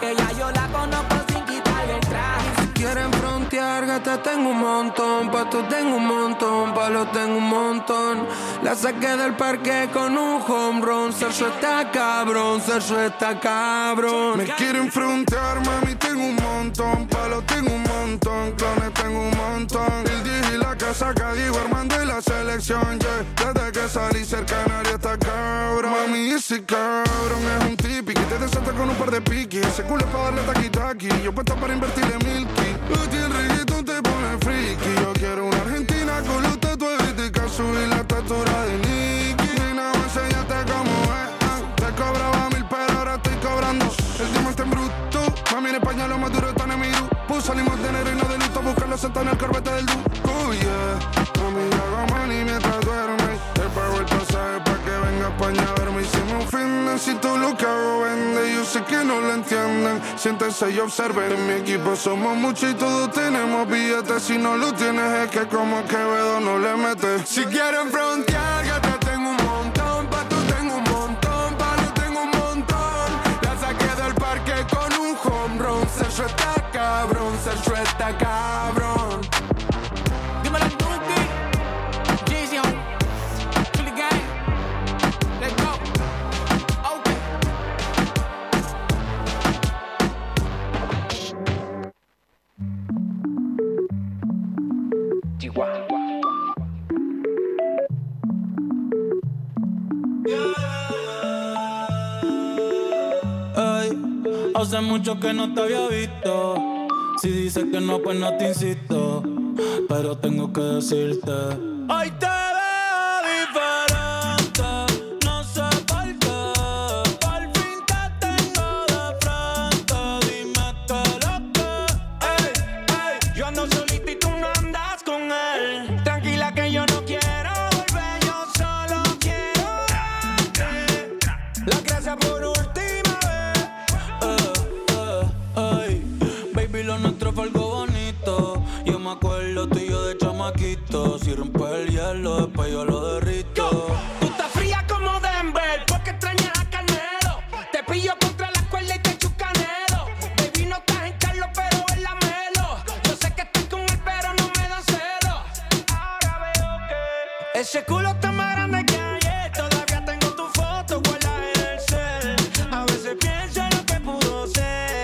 que ya yo la conozco sin quitarle el traje. Si quieren frontear, gata tengo un montón. Patos tengo un montón, palos tengo un montón. La saqué del parque con un home run. Sergio está cabrón, Sergio está cabrón. Me quieren frontear, mami, tengo un montón. Palos tengo un montón, clones tengo un montón. El D J y la casaca, Diego Armando y la selección, yeah. Desde que salí ser canario está cabrón. Mami, ese cabrón es un tipi. Que te desata con un par de piquis. Ese culo es pa' darle taqui-taqui. Yo puesto para invertirle milky. Luti el reggaetón te pone friki. Yo quiero una Argentina con los tatuajes de Cazú y la estatura de Nicky. Nena, enséñate cómo es. Te cobraba mil, pero ahora estoy cobrando. El tema está en bruto. Mami, en España lo más duro están en mi grupo. Salimos de enero y no de luto. Buscando seta en el corbete del Duco. Oh, yeah. Mami, hago money mientras duermes. Te pago el pasaje pa' que venga a España a verme. Y si me ofenden, si tú lo que hago vende. Yo sé que no lo entienden. Siéntense y observen. En mi equipo somos muchos y todos tenemos billetes. Si no lo tienes es que como Quevedo no le metes. Si quieren frontear, que te tengo un montón. Pa' tú tengo un montón, pa' lo tengo un montón. La saqué del parque con un home run. Sergio está cabrón, Sergio está cabrón. Dímelo, Duki. Hey, hace mucho que no te había visto. Si dices que no, pues no te insisto. Pero tengo que decirte, hoy te veo diferente. Si rompe el hielo, después yo lo derrito. Tú estás fría como Denver, porque extrañas a Canelo. Te pillo contra la cuerda y te echo Canelo. Baby, no estás en Carlos, pero en la Melo. Yo sé que estoy con él, pero no me da celo. Ahora veo que ese culo está más grande que ayer. Todavía tengo tu foto, guardada en el cel. A veces pienso en lo que pudo ser.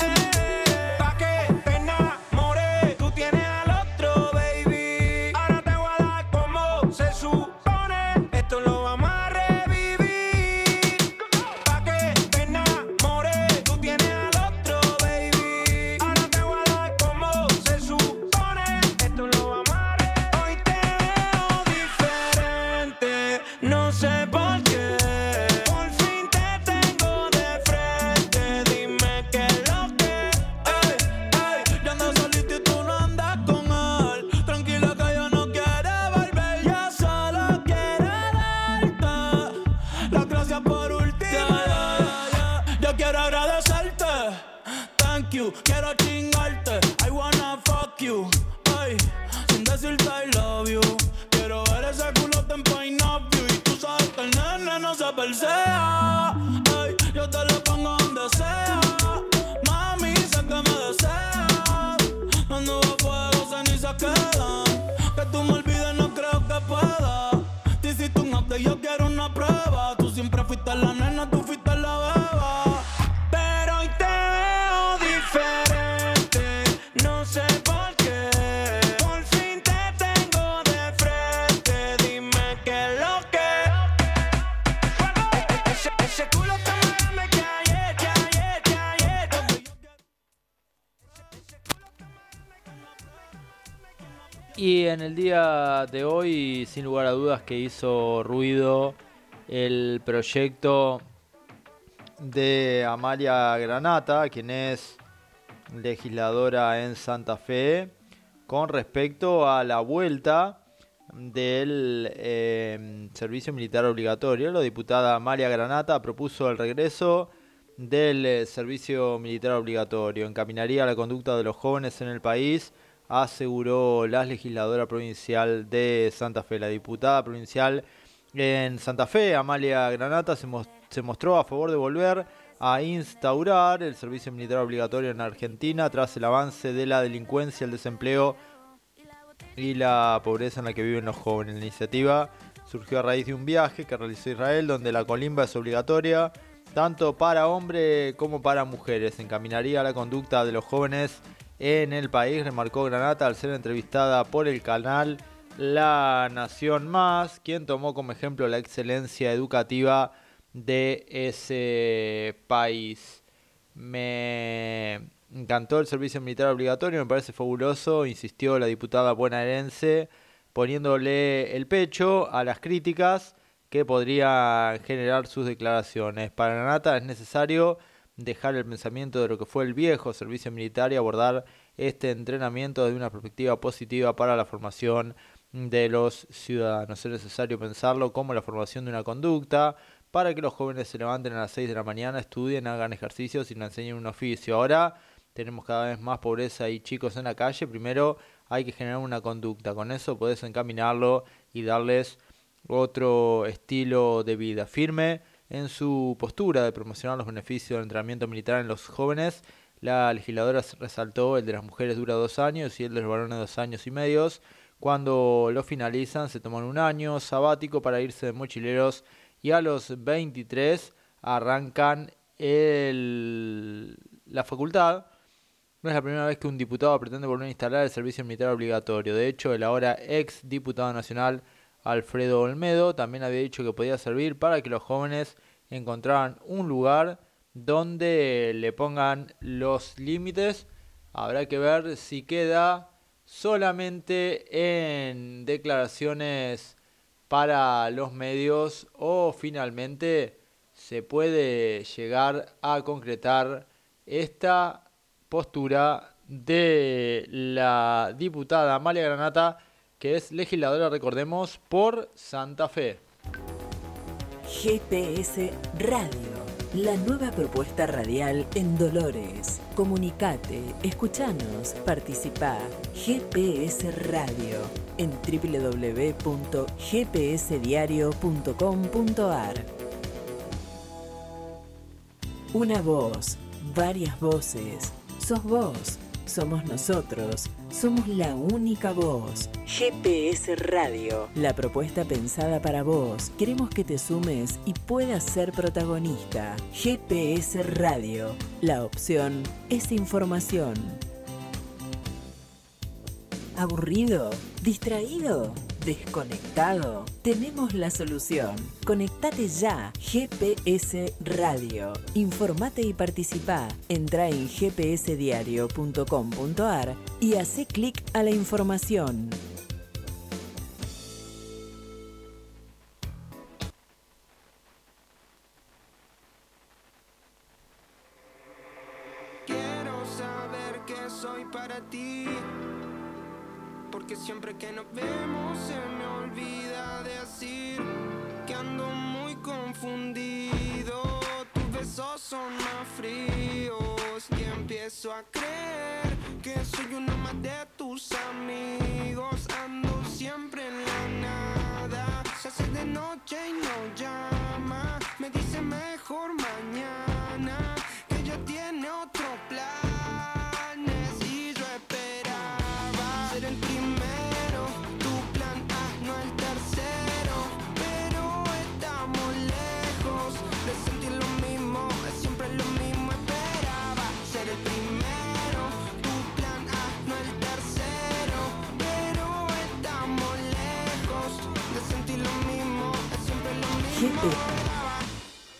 Eh, pa' que te enamoré, tú tienes a los. Quiero chingarte, I wanna fuck you, ay, sin decirte I love you. Quiero ver ese culote en Pine of View. Y tú sabes que el nene no se persea, ay, yo te lo pongo donde sea. Mami, sé que me deseas, cuando va fuego ceniza queda. Y en el día de hoy, sin lugar a dudas que hizo ruido el proyecto de Amalia Granata, quien es legisladora en Santa Fe, con respecto a la vuelta del eh, servicio militar obligatorio. La diputada Amalia Granata propuso el regreso del eh, servicio militar obligatorio. Encaminaría la conducta de los jóvenes en el país, aseguró la legisladora provincial de Santa Fe. La diputada provincial en Santa Fe, Amalia Granata, se, mo- se mostró a favor de volver a instaurar el servicio militar obligatorio en Argentina tras el avance de la delincuencia, el desempleo y la pobreza en la que viven los jóvenes. La iniciativa surgió a raíz de un viaje que realizó Israel, donde la colimba es obligatoria tanto para hombres como para mujeres. Encaminaría la conducta de los jóvenes en el país, remarcó Granata al ser entrevistada por el canal La Nación Más, quien tomó como ejemplo la excelencia educativa de ese país. Me encantó el servicio militar obligatorio, me parece fabuloso, insistió la diputada bonaerense, poniéndole el pecho a las críticas que podrían generar sus declaraciones. Para Granata es necesario dejar el pensamiento de lo que fue el viejo servicio militar y abordar este entrenamiento desde una perspectiva positiva para la formación de los ciudadanos. Es necesario pensarlo como la formación de una conducta para que los jóvenes se levanten a las seis de la mañana, estudien, hagan ejercicios y nos enseñen un oficio. Ahora tenemos cada vez más pobreza y chicos en la calle. Primero hay que generar una conducta. Con eso podés encaminarlo y darles otro estilo de vida. Firme en su postura de promocionar los beneficios del entrenamiento militar en los jóvenes, la legisladora resaltó: el de las mujeres dura dos años y el de los varones dos años y medios. Cuando lo finalizan se toman un año sabático para irse de mochileros y a los veintitrés arrancan el, la facultad. No es la primera vez que un diputado pretende volver a instalar el servicio militar obligatorio. De hecho, el ahora ex diputado nacional Alfredo Olmedo también había dicho que podía servir para que los jóvenes encontraran un lugar donde le pongan los límites. Habrá que ver si queda solamente en declaraciones para los medios o finalmente se puede llegar a concretar esta postura de la diputada Amalia Granata, que es legisladora, recordemos, por Santa Fe. G P S Radio, la nueva propuesta radial en Dolores. Comunicate, escuchanos, participá. G P S Radio en doble u doble u doble u punto g p s diario punto com punto a r. Una voz, varias voces. Sos vos, somos nosotros. Somos la única voz. G P S Radio. La propuesta pensada para vos. Queremos que te sumes y puedas ser protagonista. G P S Radio. La opción es información. ¿Aburrido? ¿Distraído? ¿Desconectado? Tenemos la solución. Conectate ya. G P S Radio. Informate y participá. Entrá en g p s diario punto com punto a r y hacé clic a la información. Quiero saber qué soy para ti, porque siempre que nos vemos se me olvida decir que ando muy confundido. Tus besos son más fríos y empiezo a creer que soy uno más de tus amigos. Ando siempre en la nada, se hace de noche y no llama. Me dice mejor mañana, que ya tiene otro plan.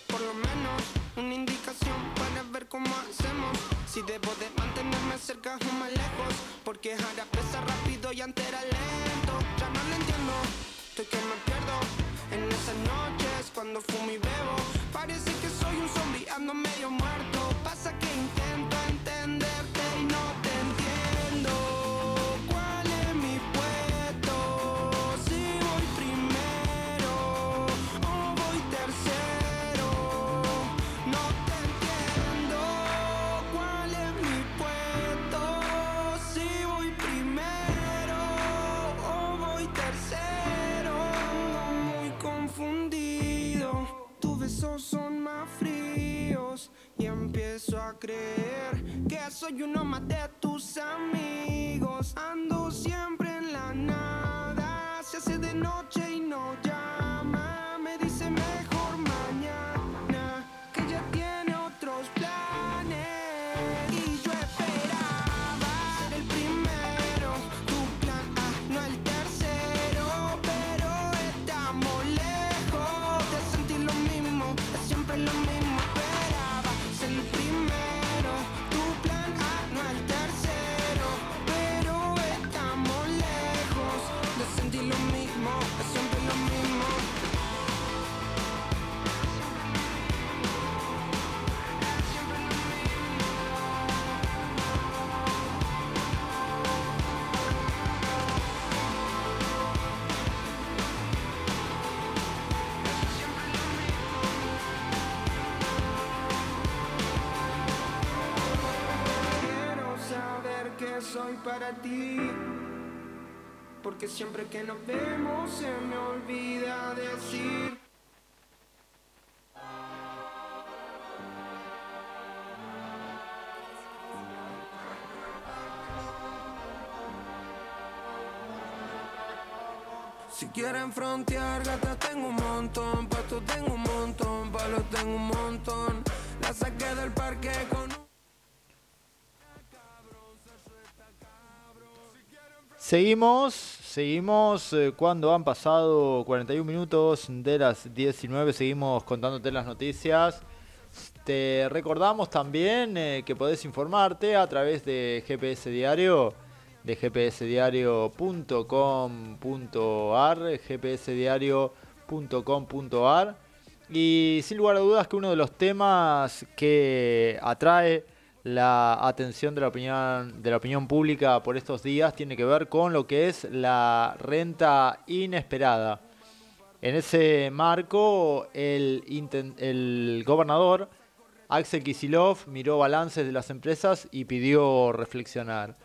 Por lo menos una indicación para ver cómo hacemos, si debo de mantenerme cerca o más lejos. tiempos, porque ahora pesa rápido y antes era lento. Ya no lo entiendo, estoy que me pierdo en esas noches cuando fumo y bebo. Parece que soy un zombie, ando medio muerto. Pasa que intento entenderte y no te entiendo. ¿Cuál es mi puesto? Si voy primero o voy tercero, no te entiendo. ¿Cuál es mi puesto? Si voy primero o voy tercero, muy confundido. Tus besos son más fríos y empiezo a creer que soy uno más de tus amigos. Ando siempre en la nada, se hace de noche y no llama. Me dice mejor mañana, que ya tiene otros planes. Y yo esperaba ser el primero, tu plan A, no el tercero. Pero estamos lejos de sentir lo mismo, es siempre lo mismo. Esperaba ser el primero, tu plan A, no el tercero. Pero estamos lejos de sentir lo mismo, es siempre lo mismo. Quiero saber que soy para ti, porque siempre que nos vemos se me olvida decir. Si quieren frontear, gatas tengo un montón, patos tengo un montón, palos tengo un montón. La saqué del parque con un... Seguimos, seguimos eh, cuando han pasado cuarenta y un minutos de las diecinueve, seguimos contándote las noticias. Te recordamos también eh, que podés informarte a través de G P S Diario, de g p s diario punto com punto a r, g p s diario punto com punto a r, y sin lugar a dudas que uno de los temas que atrae la atención de la opinión de la opinión pública por estos días tiene que ver con lo que es la renta inesperada. En ese marco, el, el gobernador Axel Kicillof miró balances de las empresas y pidió reflexionar.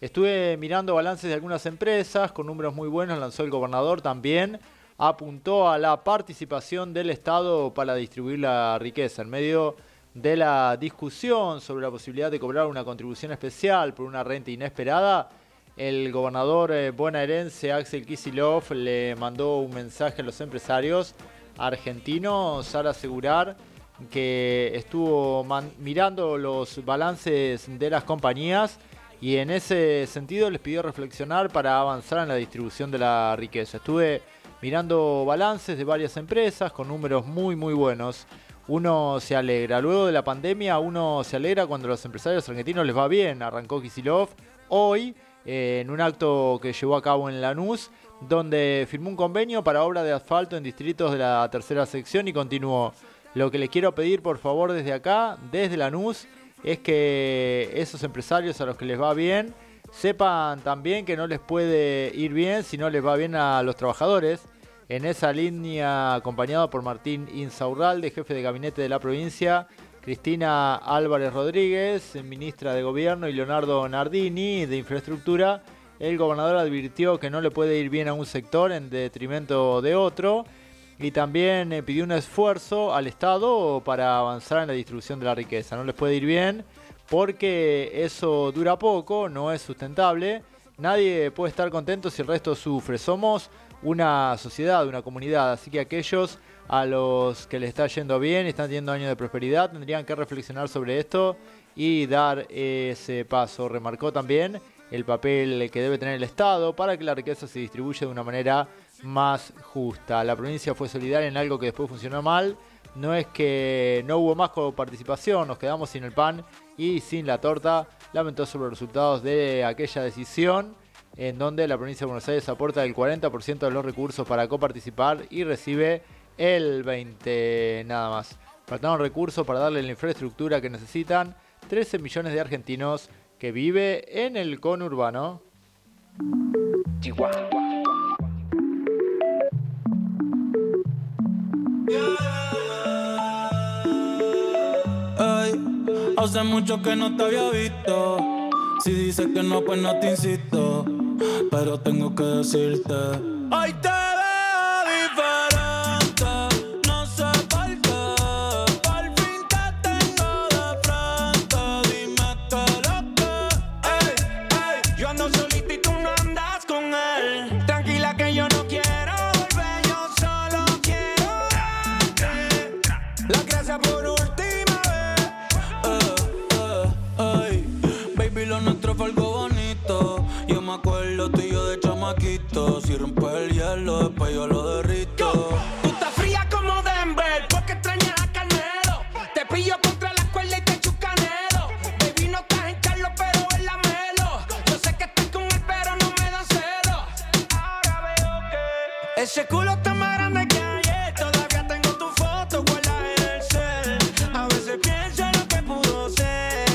Estuve mirando balances de algunas empresas con números muy buenos, lanzó el gobernador también. Apuntó a la participación del Estado para distribuir la riqueza en medio de la discusión sobre la posibilidad de cobrar una contribución especial por una renta inesperada. El gobernador eh, bonaerense Axel Kicillof le mandó un mensaje a los empresarios argentinos al asegurar que estuvo man- mirando los balances de las compañías y en ese sentido les pidió reflexionar para avanzar en la distribución de la riqueza. Estuve mirando balances de varias empresas con números muy muy buenos. Uno se alegra, luego de la pandemia uno se alegra cuando a los empresarios argentinos les va bien, arrancó Kicillof hoy eh, en un acto que llevó a cabo en Lanús, donde firmó un convenio para obra de asfalto en distritos de la tercera sección y continuó: lo que les quiero pedir por favor desde acá, desde Lanús, es que esos empresarios a los que les va bien, sepan también que no les puede ir bien si no les va bien a los trabajadores. En esa línea, acompañado por Martín Insaurralde, jefe de gabinete de la provincia, Cristina Álvarez Rodríguez, ministra de Gobierno, y Leonardo Nardini, de Infraestructura, el gobernador advirtió que no le puede ir bien a un sector en detrimento de otro y también eh, pidió un esfuerzo al Estado para avanzar en la distribución de la riqueza. No les puede ir bien porque eso dura poco, no es sustentable. Nadie puede estar contento si el resto sufre. Somos una sociedad, una comunidad, así que aquellos a los que les está yendo bien y están teniendo años de prosperidad tendrían que reflexionar sobre esto y dar ese paso. Remarcó también el papel que debe tener el Estado para que la riqueza se distribuya de una manera más justa. La provincia fue solidaria en algo que después funcionó mal. No es que no hubo más coparticipación, nos quedamos sin el pan y sin la torta, lamentó sobre los resultados de aquella decisión, en donde la provincia de Buenos Aires aporta el cuarenta por ciento de los recursos para coparticipar y recibe el veinte por ciento nada más. Faltaron recursos para darle la infraestructura que necesitan trece millones de argentinos que vive en el conurbano. Chihuahua. Hey, hace mucho que no te había visto. Si dices que no, pues no te insisto. Pero tengo que decirte, hoy te veo diferente. Si rompe el hielo, después yo lo derrito. Tú estás fría como Denver, porque extrañas a Canelo. Te pillo contra la cuerda y te echo un canelo. Baby, no estás en Carlos, pero en la Melo. Yo sé que estás con él, pero no me da celo. Ahora veo que ese culo está más grande que ayer. Todavía tengo tu foto guardada en el cel. A veces pienso en lo que pudo ser.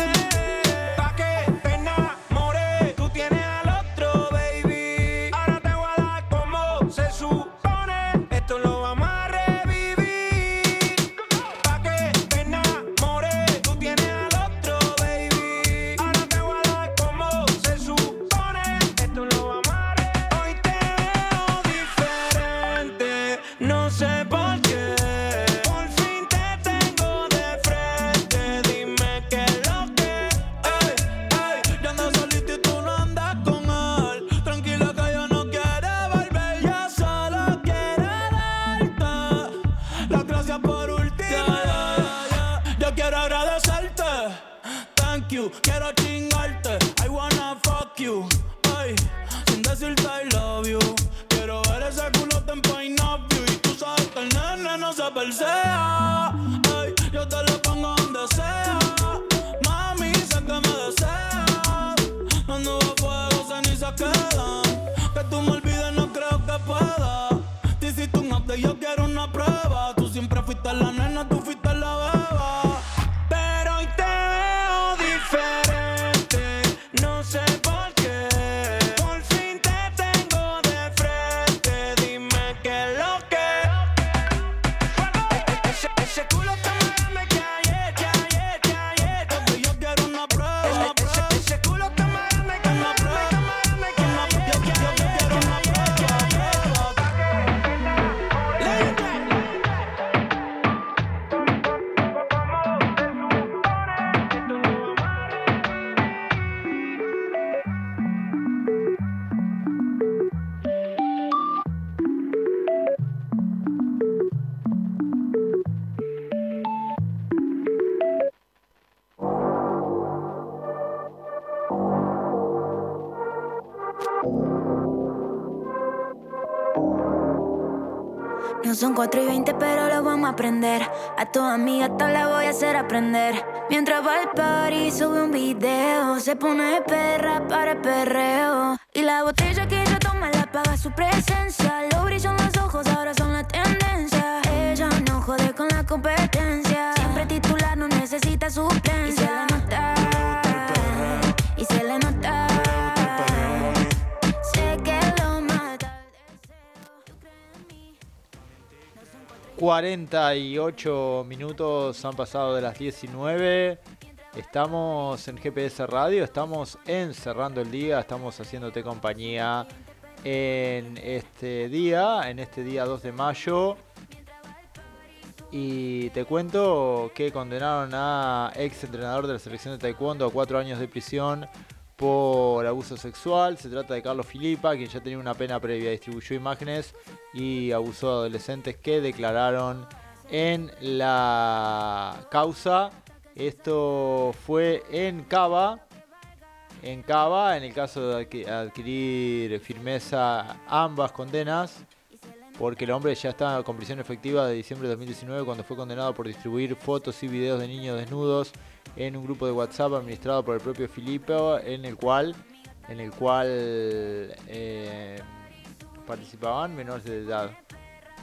Eh, ¿pa' qué te enamoré? Tú tienes al otro, baby. Quiero chingarte, I wanna fuck you, ay, sin decirte I love you. Quiero ver ese culo en Pine of View. Y tú sabes que el nene no se persea, ay, yo te lo pongo donde sea. Mami, sé que me deseas, cuando va fuego cenizas quedan. Que tú me olvides no creo que pueda. Te hiciste un update, yo quiero una prueba. Tú siempre fuiste la nena, tú fuiste la beba. No son cuatro y veinte, pero lo vamos a aprender. A tu amiga te la voy a hacer aprender. Mientras va al party sube un video. Se pone perra para el perreo. Y la botella que ella toma la paga su presencia. Lo brillan los ojos, ahora son la tendencia. Ella no jode con la competencia. Siempre titular, no necesita suplencia. Y se le nota, y se le nota. cuarenta y ocho minutos han pasado de las diecinueve. Estamos en G P S Radio, estamos encerrando el día, estamos haciéndote compañía en este día, en este día dos de mayo. Y te cuento que condenaron a ex entrenador de la selección de taekwondo a cuatro años de prisión por abuso sexual. Se trata de Carlos Filipa, quien ya tenía una pena previa, distribuyó imágenes y abusó de adolescentes que declararon en la causa. Esto fue en Cava, en Cava, en el caso de adquirir firmeza ambas condenas, porque el hombre ya está con prisión efectiva de diciembre de dos mil diecinueve cuando fue condenado por distribuir fotos y videos de niños desnudos en un grupo de WhatsApp administrado por el propio Filippo, en el cual, en el cual eh, participaban menores de edad.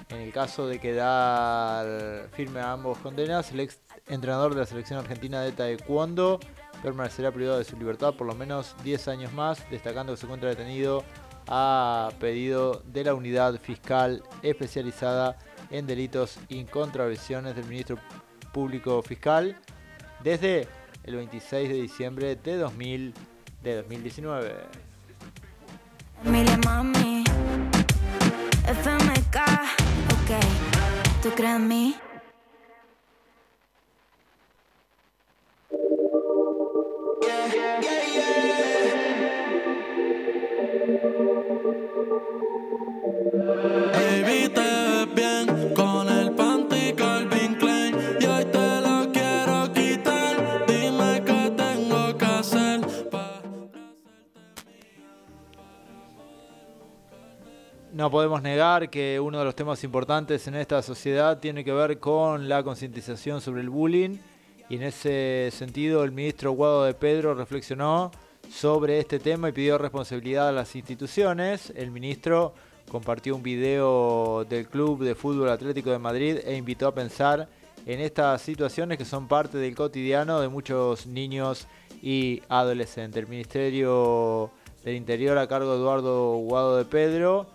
En el caso de quedar firme a ambos condenas, el ex entrenador de la selección argentina de taekwondo permanecerá privado de su libertad por lo menos diez años más, destacando que se encuentra detenido a pedido de la unidad fiscal especializada en delitos y contravenciones del ministro público fiscal desde el veintiséis de diciembre de, dos mil, de dos mil diecinueve. Baby, te ves bien con el panty Calvin Klein y hoy te lo quiero quitar. Dime qué tengo que hacer para No podemos negar que uno de los temas importantes en esta sociedad tiene que ver con la concientización sobre el bullying, y en ese sentido el ministro Guado de Pedro reflexionó sobre este tema y pidió responsabilidad a las instituciones. El ministro compartió un video del Club de Fútbol Atlético de Madrid e invitó a pensar en estas situaciones que son parte del cotidiano de muchos niños y adolescentes. El Ministerio del Interior, a cargo de Eduardo Guado de Pedro,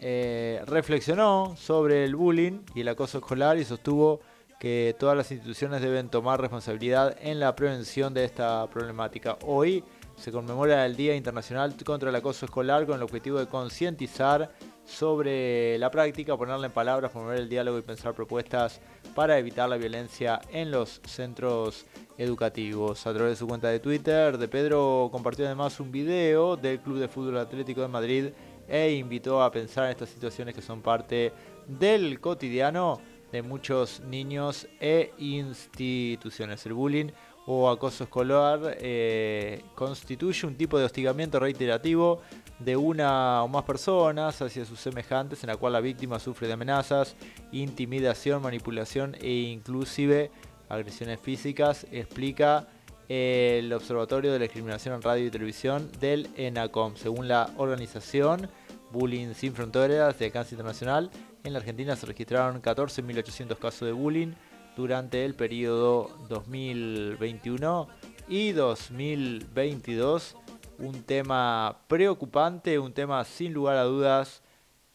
eh, reflexionó sobre el bullying y el acoso escolar y sostuvo que todas las instituciones deben tomar responsabilidad en la prevención de esta problemática. Hoy se conmemora el Día Internacional contra el Acoso Escolar con el objetivo de concientizar sobre la práctica, ponerla en palabras, promover el diálogo y pensar propuestas para evitar la violencia en los centros educativos. A través de su cuenta de Twitter, De Pedro compartió además un video del Club de Fútbol Atlético de Madrid e invitó a pensar en estas situaciones que son parte del cotidiano de muchos niños e instituciones. El bullying o acoso escolar eh, constituye un tipo de hostigamiento reiterativo de una o más personas hacia sus semejantes, en la cual la víctima sufre de amenazas, intimidación, manipulación e inclusive agresiones físicas, explica eh, el Observatorio de la Discriminación en Radio y Televisión del ENACOM. Según la organización Bullying Sin Fronteras de alcance internacional, en la Argentina se registraron catorce mil ochocientos casos de bullying durante el periodo dos mil veintiuno y dos mil veintidós, un tema preocupante, un tema sin lugar a dudas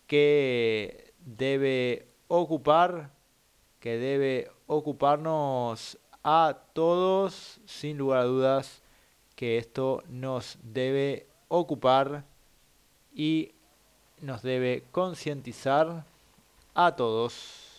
que debe ocupar, que debe ocuparnos a todos, sin lugar a dudas que esto nos debe ocupar y nos debe concientizar a todos.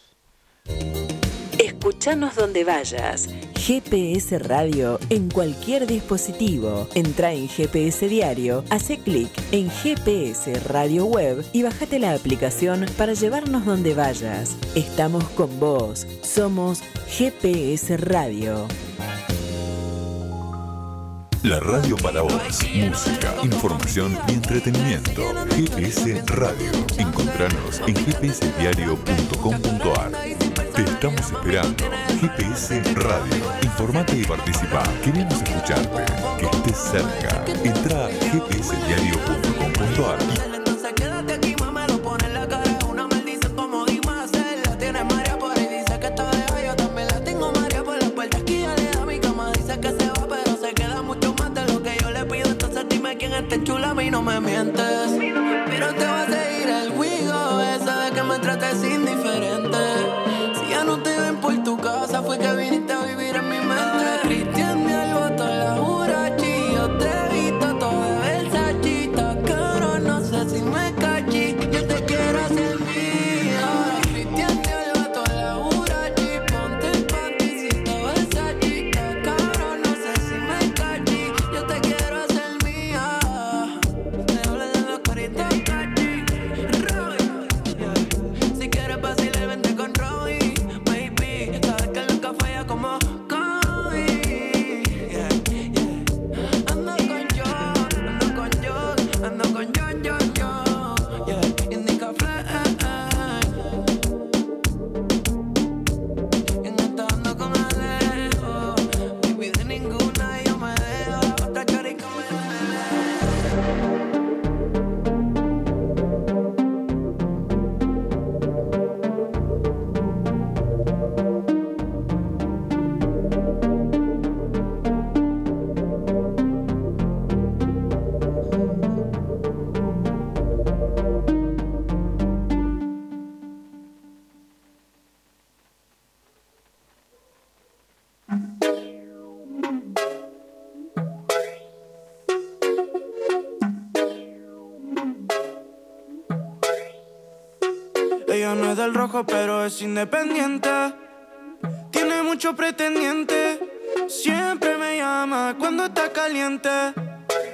Escuchanos donde vayas. G P S Radio en cualquier dispositivo. Entra en G P S Diario, hace clic en G P S Radio Web y bajate la aplicación para llevarnos donde vayas. Estamos con vos. Somos G P S Radio. La radio para vos. Música, información y entretenimiento. G P S Radio. Encontranos en g p s diario punto com punto a r. Te estamos esperando. G P S Radio. Informate y participá. Queremos escucharte. Que estés cerca. Entra a g p s diario punto com punto a r. Pero te va a seguir el juego, esa de que me trates indiferente. Por tu casa fue que viniste a vivir en mi mente. Cristian de Alboto, la Urachi, yo te visto todo el sachita, caro, no sé si me cachí, yo te quiero hacer mía. Cristian de Alboto, la Urachi, ponte el pantisito, el sachita, caro, no sé si me cachí, yo te quiero hacer mía. Te hablo de los cuarenta cachí, si quieres vacilar. no es del rojo, pero es independiente. Tiene muchos pretendientes. Siempre me llama cuando está caliente.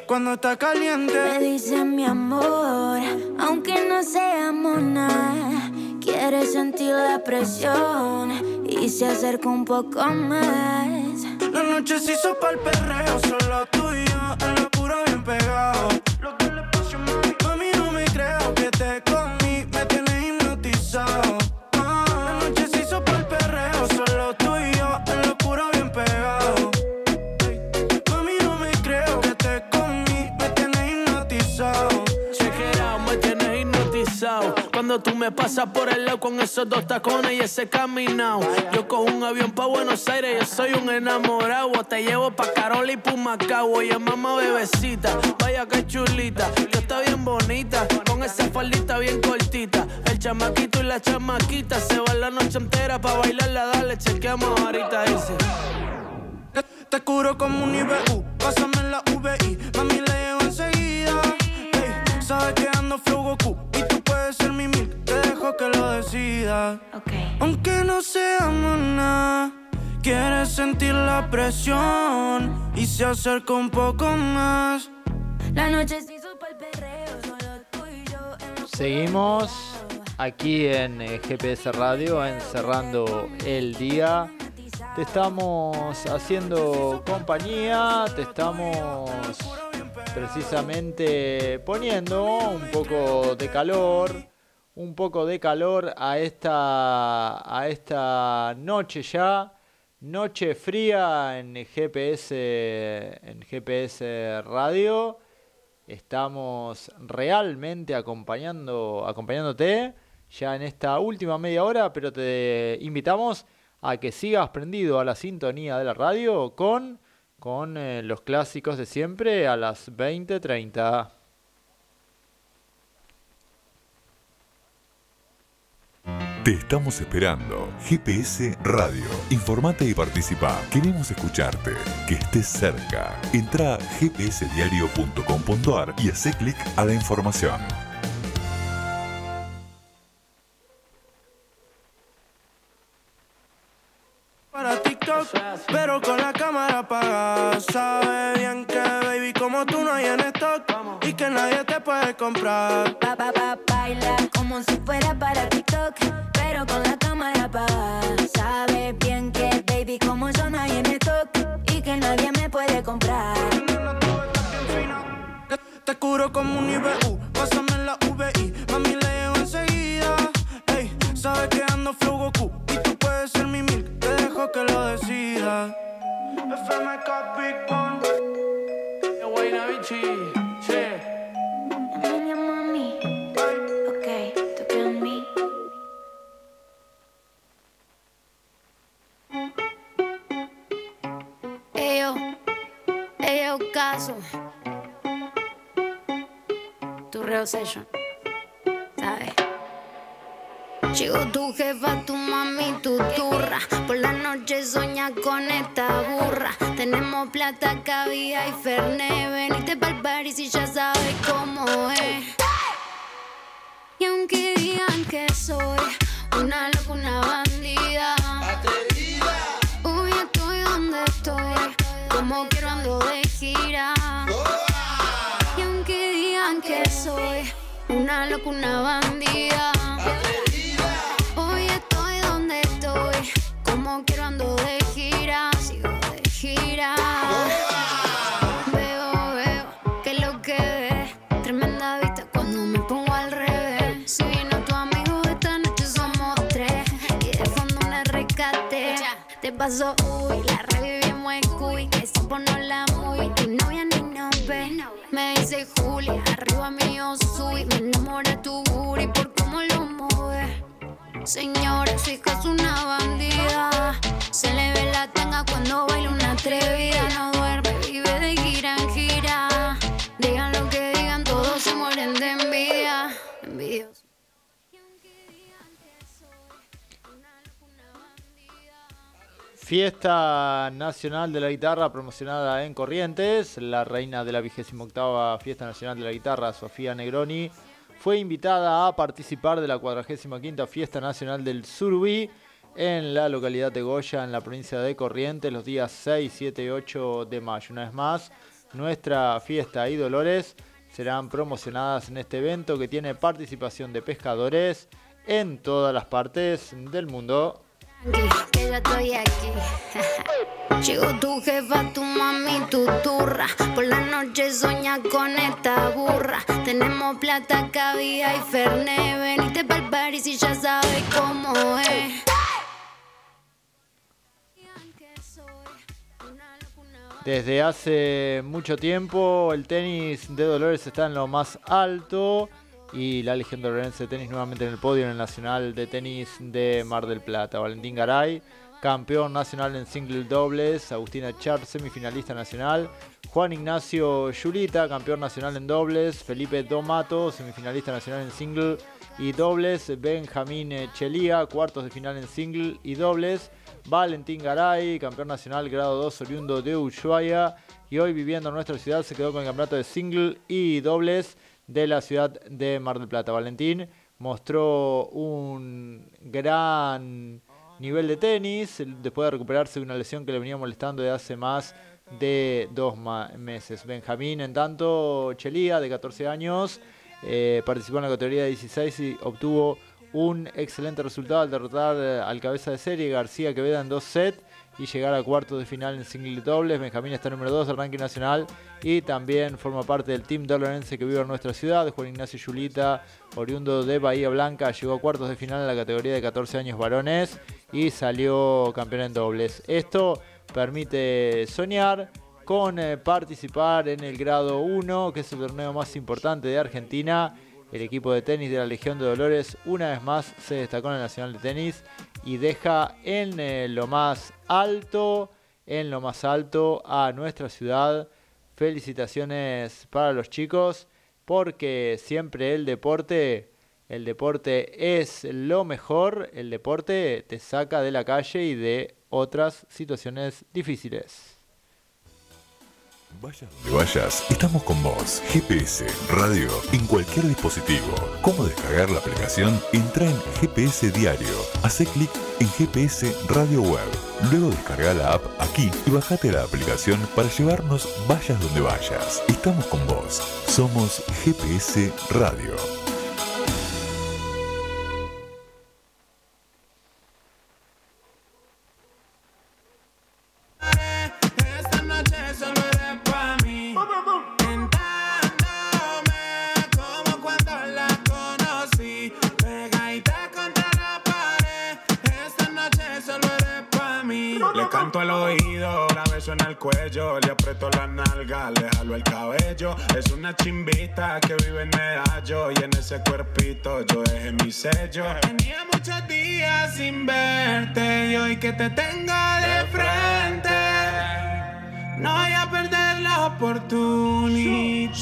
Cuando está caliente me dice mi amor, aunque no seamos nada. Quiere sentir la presión y se acerca un poco más. La noche se hizo pa'l perreo, solo tú y yo, en la pura bien pegado. Lo que le pasó, mami, mami, no me creo que te comí, me tienes hipnotizado. Ah, la noche se hizo pa'l perreo, solo tú y yo, en la pura bien pegado. Mami, no me creo que te comí, me tienes hipnotizado. Check it out, me tienes hipnotizado. Cuando tú me pasas por el lado con esos dos tacones y ese caminao, yo cojo un avión pa' Buenos Aires, yo soy un enamorado. Te llevo pa' Carola y Pumacao. Oye, mamá, bebecita, vaya que chulita. Tú estás bien bonita, con esa faldita bien cortita. El chamaquito y la chamaquita se van la noche entera pa' bailarla, dale, chequeamos ahorita ese. Te, te curo como un I B U, pásame la V I, mami, le llevo enseguida. Ey, sabes que ando flow Goku y tú puedes ser mi mil, te dejo que lo decida. Okay. Aunque no seamos nada, quieres sentir la presión y se acerca un poco más. La noche se hizo pa'l perreo, solo tú y yo. Seguimos aquí en G P S Radio, encerrando el día. Te estamos haciendo compañía, te estamos precisamente poniendo un poco de calor. Un poco de calor a esta, a esta noche ya. Noche fría en G P S en G P S Radio. Estamos realmente acompañando, acompañándote ya en esta última media hora, pero te invitamos a que sigas prendido a la sintonía de la radio con, con eh, los clásicos de siempre a las veinte treinta. Te estamos esperando. G P S Radio. Informate y participa. Queremos escucharte. Que estés cerca. Entra a g p s diario punto com punto a r y hace clic a la información. Para TikTok, pero con la cámara apagada. Sabe bien que baby como tú no hay en stock y que nadie te puede comprar. Pa, pa, pa, baila como si fuera para TikTok, pero con la cámara apagada. Sabe bien que baby como yo no hay en stock y que nadie me puede comprar. Te, te curo como un I B U, pásame la V I, mami le llevo enseguida. Ey, sabes que ando flow Goku y tú puedes ser mi milk. Que lo decida. F M K Big Bang. Yo voy a bichi. Che. Niña mami. Okay, tú con mí. Eyo. Eyo caso. Tu real session. ¿Sabes? Llegó tu jefa, tu mami, tu turra. Por la noche soña con esta burra. Tenemos plata, cabida y fernet. Veniste pa'l París y ya sabes cómo es. Y aunque digan que soy una loca, una bandida, hoy estoy donde estoy, como quiero ando de gira. Y aunque digan que soy una loca, una bandida, quiero ando de gira, sigo de gira. Veo, veo, que lo que ve. Tremenda vista cuando me pongo al revés. Si vino tu amigo, esta noche somos tres. Y de fondo una rescate. Te pasó, uy, la revivimos en cuy. Que se ponó la muy. Tu novia ni nos ve. Me dice Julia, arriba mío soy. Me enamora tu booty por cómo lo mueves. Señora, su hija es una bandida. Se le ve la tanga cuando baila una atrevida. No duerme, vive de gira en gira. Digan lo que digan, todos se mueren de envidia. Envidioso. Fiesta Nacional de la Guitarra promocionada en Corrientes. La reina de la vigésima octava Fiesta Nacional de la Guitarra, Sofía Negroni, fue invitada a participar de la cuadragésima quinta Fiesta Nacional del Surubí en la localidad de Goya, en la provincia de Corrientes, los días seis, siete y ocho de mayo. Una vez más, Nuestra Fiesta y Dolores serán promocionadas en este evento que tiene participación de pescadores en todas las partes del mundo. Que ya estoy aquí. Llegó tu jefa, tu mami, tu turra. Por la noche soñas con esta burra. Tenemos plata, cabida y fernet. Veniste pa'l París y ya sabes cómo es. Desde hace mucho tiempo el tenis de Dolores está en lo más alto. Y la leyenda lorense de tenis nuevamente en el podio en el Nacional de Tenis de Mar del Plata. Valentín Garay, campeón nacional en single dobles. Agustina Char, semifinalista nacional. Juan Ignacio Yulita, campeón nacional en dobles. Felipe Domato, semifinalista nacional en single y dobles. Benjamín Chelía, cuartos de final en single y dobles. Valentín Garay, campeón nacional grado dos, oriundo de Ushuaia. Y hoy viviendo en nuestra ciudad se quedó con el campeonato de single y dobles de la ciudad de Mar del Plata. Valentín mostró un gran nivel de tenis después de recuperarse de una lesión que le venía molestando de hace más de dos ma- meses. Benjamín, en tanto, Chelía, de catorce años, eh, participó en la categoría de dieciséis y obtuvo un excelente resultado al derrotar al cabeza de serie García Queveda en dos sets y llegar a cuartos de final en single dobles. Benjamín está número dos del ranking nacional y también forma parte del team dolorense que vive en nuestra ciudad. Juan Ignacio Yulita, oriundo de Bahía Blanca, llegó a cuartos de final en la categoría de catorce años varones y salió campeón en dobles. Esto permite soñar con eh, participar en el grado uno, que es el torneo más importante de Argentina. El equipo de tenis de la Legión de Dolores una vez más se destacó en el Nacional de Tenis y deja en eh, lo más alto, en lo más alto a nuestra ciudad. Felicitaciones para los chicos, porque siempre el deporte, el deporte es lo mejor. El deporte te saca de la calle y de otras situaciones difíciles. Vayas donde vayas, estamos con vos. G P S, radio, en cualquier dispositivo. ¿Cómo descargar la aplicación? Entra en G P S Diario. Hacé clic en G P S Radio Web. Luego descarga la app aquí y bajate la aplicación para llevarnos vayas donde vayas. Estamos con vos. Somos G P S Radio. Cuello, le aprieto la nalga, le jalo el cabello. Es una chimbita que vive en Medallo y en ese cuerpito yo dejé mi sello. Tenía muchos días sin verte y hoy que te tengo de frente no voy a perder la oportunidad.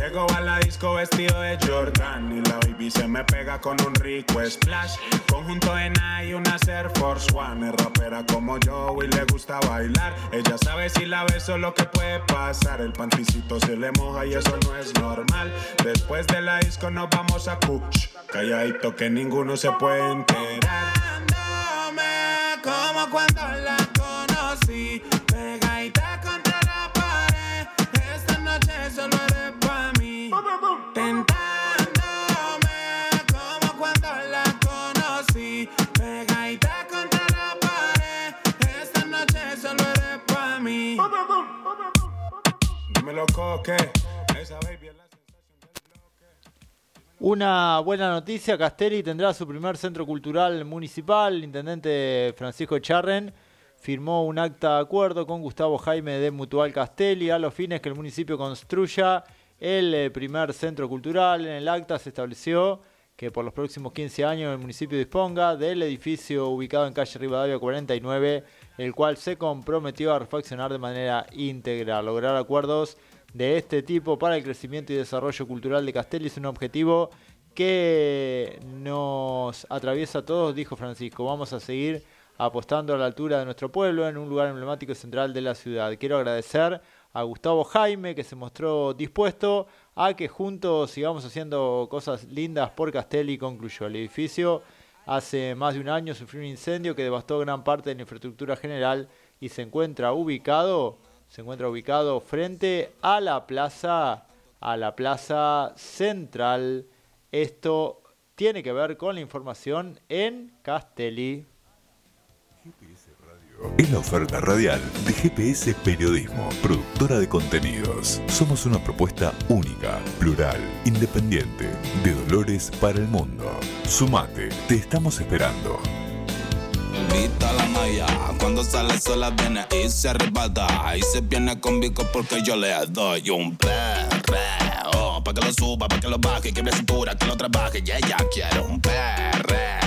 Llego a la disco vestido de Jordan y la baby se me pega con un rico splash. Conjunto de Nike y una Air Force One. Es rapera como yo y le gusta bailar. Ella sabe si la beso lo que puede pasar. El panticito se le moja y eso no es normal. Después de la disco nos vamos a Kuch. Calladito que ninguno se puede enterar. Dándome como cuando la conocí. Pegadita contra la pared. Esta noche solo eres pa' mí. Tentándome como cuando la conocí. Pegadita contra la pared. Esta noche solo eres pa' mí. Dímelo, coque. Esa baby es la sensación del bloque. Una buena noticia: Castelli tendrá su primer centro cultural municipal. El intendente Francisco Echarren firmó un acta de acuerdo con Gustavo Jaime de Mutual Castelli a los fines que el municipio construya el primer centro cultural. En el acta se estableció que por los próximos quince años el municipio disponga del edificio ubicado en calle Rivadavia cuarenta y nueve, el cual se comprometió a refaccionar de manera íntegra. Lograr acuerdos de este tipo para el crecimiento y desarrollo cultural de Castelli es un objetivo que nos atraviesa a todos, dijo Francisco. Vamos a seguir apostando a la altura de nuestro pueblo en un lugar emblemático y central de la ciudad. Quiero agradecer a Gustavo Jaime, que se mostró dispuesto a que juntos sigamos haciendo cosas lindas por Castelli, concluyó. El edificio hace más de un año sufrió un incendio que devastó gran parte de la infraestructura general y se encuentra ubicado, se encuentra ubicado frente a la plaza, a la plaza central. Esto tiene que ver con la información en Castelli. G P S Radio es la oferta radial de G P S Periodismo, productora de contenidos. Somos una propuesta única, plural, independiente, de Dolores para el mundo. Sumate, te estamos esperando. Grita la maya, cuando sale sola viene y se arrebata. Y se viene con Vico porque yo le doy un perreo. Pa' que lo suba, pa' que lo baje, que me cintura, que lo trabaje. Y ella quiere un perreo.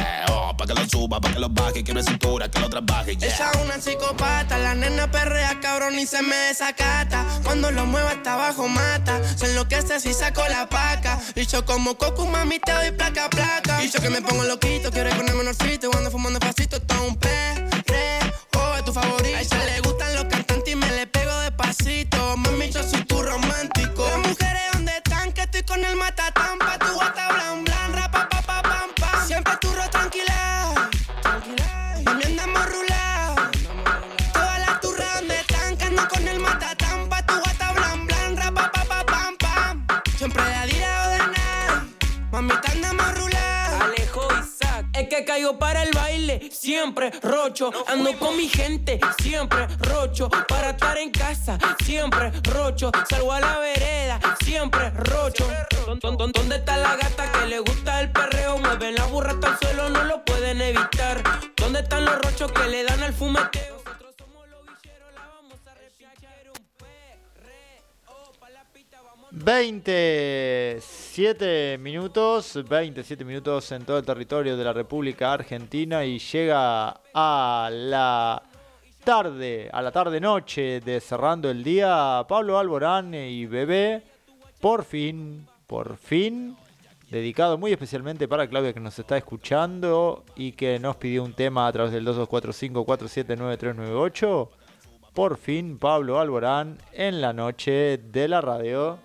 Pa' que lo suba, pa' que lo baje, que me cintura, que lo trabaje. Yeah. Esa es una psicopata, la nena perrea, cabrón, y se me desacata. Cuando lo mueva hasta abajo mata, se enloquece si saco la paca. Y yo como Coco, mami, te doy placa, placa. Y yo que me pongo loquito, quiero ir con el menorcito, ando fumando pasito, todo un perreo, es tu favorito. A ella le gustan los cantantes y me le pego despacito. Mami, yo soy tu romántico. Las mujeres, ¿dónde están? Que estoy con el matatán, pa' tu guata blan blan, rapa pa pa pam pam. Siempre turro tranquila, tranquila. Mami, andamos rulao. Todas las turras, ¿dónde están? Que ando con el matatán, pa' tu guata blan blan, rapa pa pa pam pam. Siempre de adira o de nada, mami, te andamos rulao. Alejo Isaac, es que caigo para el baile, siempre rocho, ando con mi gente, siempre rocho, para estar en casa, siempre rocho, salgo a la vereda, siempre rocho. ¿Dónde está la gata que le gusta el perreo? Mueven la burra hasta el suelo, no lo pueden evitar. ¿Dónde están los rochos que le dan al fumeteo? Nosotros somos los villeros, la vamos a repichar un perreo, pa' la pita, vamos. veintisiete minutos, veintisiete minutos en todo el territorio de la República Argentina y llega a la tarde, a la tarde-noche de Cerrando el Día, Pablo Alborán y Bebé, por fin, por fin, dedicado muy especialmente para Claudia que nos está escuchando y que nos pidió un tema a través del dos dos cuatro cinco cuatro siete nueve tres nueve ocho. Por fin, Pablo Alborán en la noche de la radio.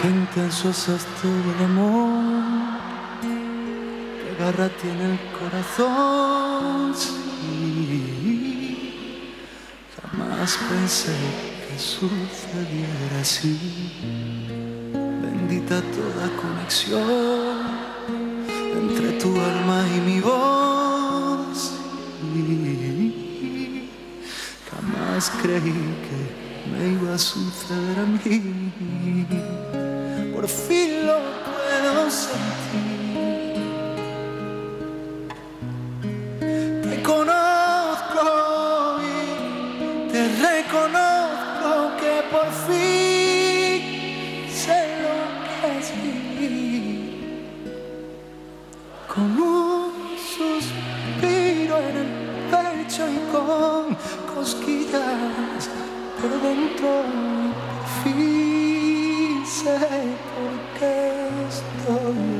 Qué intenso es este el amor, qué garra tiene el corazón. Sí, jamás pensé que sucediera así. Bendita toda conexión entre tu alma y mi voz. Sí, jamás creí que me iba a suceder a mí. Por fin lo puedo sentir. Te conozco y te reconozco que por fin sé lo que es vivir. Con un suspiro en el pecho y con cosquillas por dentro, por fin sé.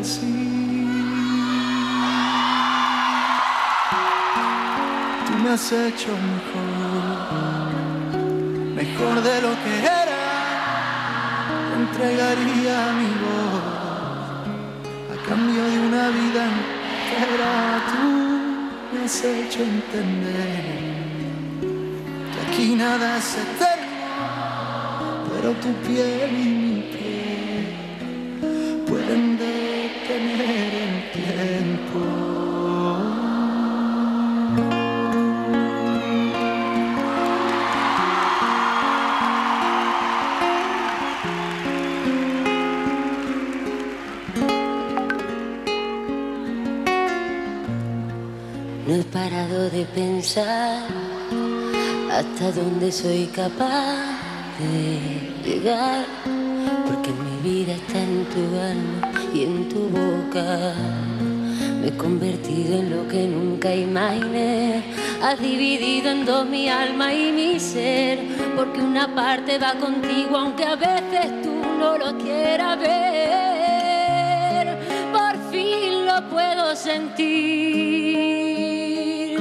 Sí. Tú me has hecho mejor, mejor de lo que era. Te entregaría mi voz a cambio de una vida entera. Tú me has hecho entender que aquí nada es eterno, pero tu piel y mi piel pueden detener el tiempo. No he parado de pensar hasta dónde soy capaz de llegar. Porque mi vida está en tu alma y en tu boca. Me he convertido en lo que nunca imaginé. Has dividido en dos mi alma y mi ser, porque una parte va contigo aunque a veces tú no lo quieras ver. Por fin lo puedo sentir.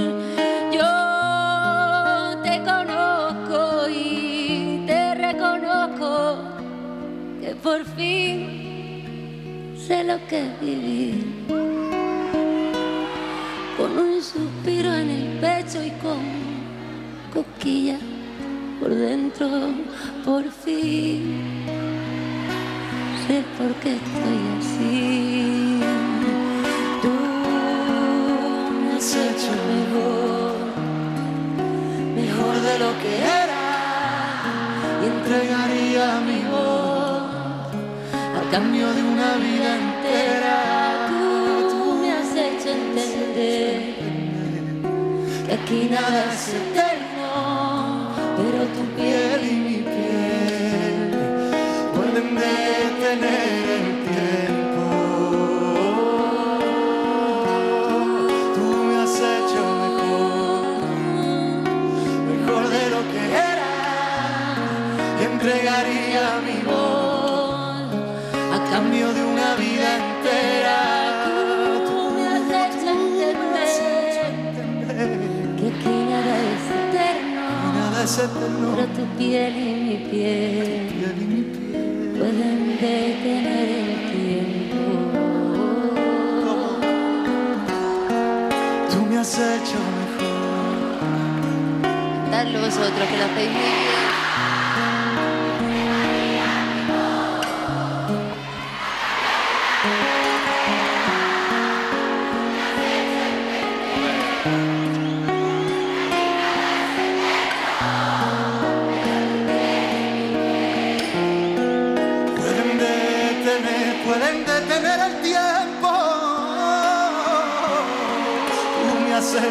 Yo te conozco y te reconozco que por fin sé lo que es vivir. Con un suspiro en el pecho y con cosquillas por dentro, por fin sé por qué estoy así. Tú me has hecho mejor, mejor de lo que era, y entregaría mi voz a cambio de una vida entera. Entender que aquí nada es eterno, pero tu piel y mi piel pueden detener el tiempo. Tú me has hecho mejor, mejor de lo que era, y entregaría mi voz a cambio de una vida entera. Pero tu piel y mi piel, y mi piel pueden detener el tiempo. Tú me has hecho mejor. Dadlo vosotros que lo hacéis muy bien.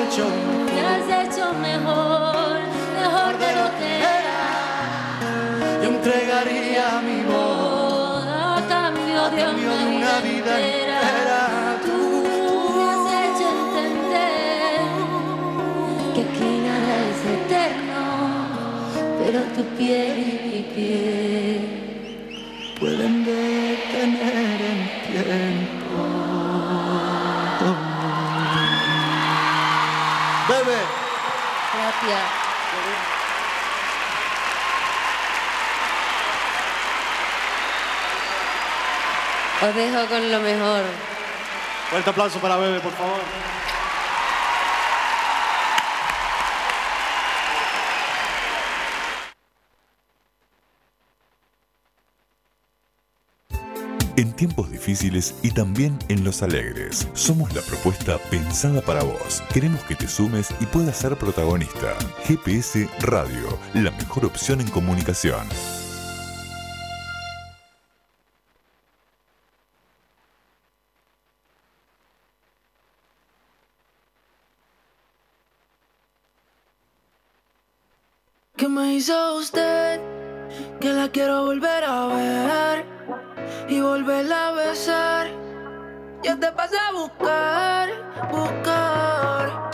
Te has hecho mejor, mejor de lo que era. Yo entregaría mi voz a cambio de una vida entera. Tú me has hecho entender que aquí nada es eterno, pero tu piel y mi piel pueden detener el tiempo. Bebe. Gracias. Os dejo con lo mejor. Fuerte aplauso para Bebe, por favor. En tiempos difíciles y también en los alegres, somos la propuesta pensada para vos. Queremos que te sumes y puedas ser protagonista. G P S Radio, la mejor opción en comunicación. ¿Qué me hizo usted? Que la quiero volver a ver y volverla a besar. Yo te pasé a buscar, buscar.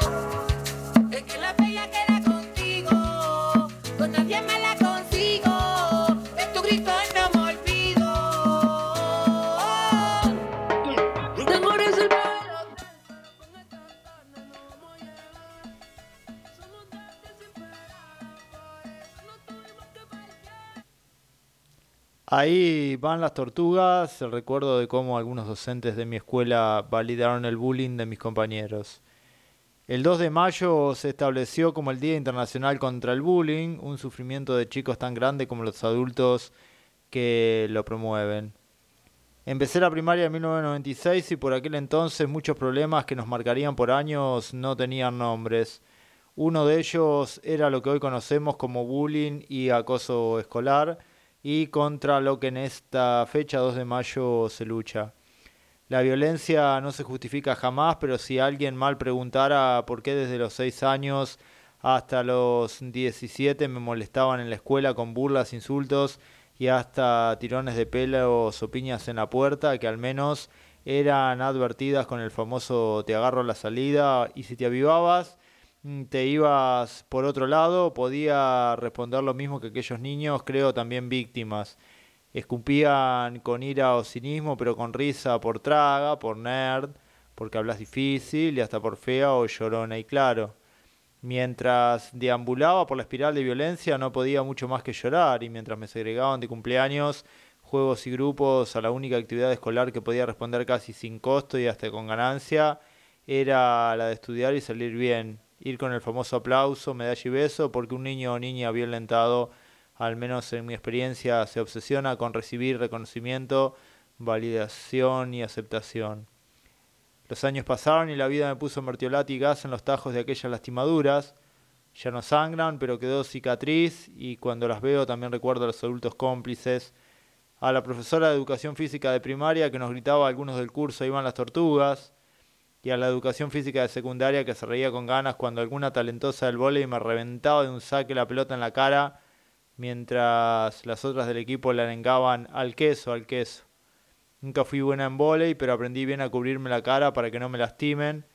Es que la bella queda contigo, con nadie me la consigo. De tu grito no me olvido. Oh. Te mueres el pelo. Ahí van las tortugas, el recuerdo de cómo algunos docentes de mi escuela validaron el bullying de mis compañeros. El dos de mayo se estableció como el Día Internacional contra el Bullying, un sufrimiento de chicos tan grande como los adultos que lo promueven. Empecé la primaria en mil novecientos noventa y seis y por aquel entonces muchos problemas que nos marcarían por años no tenían nombres. Uno de ellos era lo que hoy conocemos como bullying y acoso escolar, y contra lo que en esta fecha dos de mayo se lucha. La violencia no se justifica jamás, pero si alguien mal preguntara por qué desde los seis años hasta los diecisiete me molestaban en la escuela con burlas, insultos y hasta tirones de pelos o piñas en la puerta, que al menos eran advertidas con el famoso te agarro a la salida, y si te avivabas, te ibas por otro lado, podía responder lo mismo que aquellos niños, creo también víctimas. Escupían con ira o cinismo, pero con risa por traga, por nerd, porque hablas difícil y hasta por fea o llorona, y claro. Mientras deambulaba por la espiral de violencia no podía mucho más que llorar, y mientras me segregaban de cumpleaños, juegos y grupos a la única actividad escolar que podía responder casi sin costo y hasta con ganancia, era la de estudiar y salir bien, ir con el famoso aplauso, medalla y beso, porque un niño o niña violentado, al menos en mi experiencia, se obsesiona con recibir reconocimiento, validación y aceptación. Los años pasaron y la vida me puso mertiolate y gas en los tajos de aquellas lastimaduras. Ya no sangran, pero quedó cicatriz, y cuando las veo también recuerdo a los adultos cómplices. A la profesora de educación física de primaria que nos gritaba a algunos del curso iban las tortugas. Y a la educación física de secundaria que se reía con ganas cuando alguna talentosa del vóley me reventaba de un saque la pelota en la cara, mientras las otras del equipo la arengaban al queso, al queso. Nunca fui buena en vóley, pero aprendí bien a cubrirme la cara para que no me lastimen.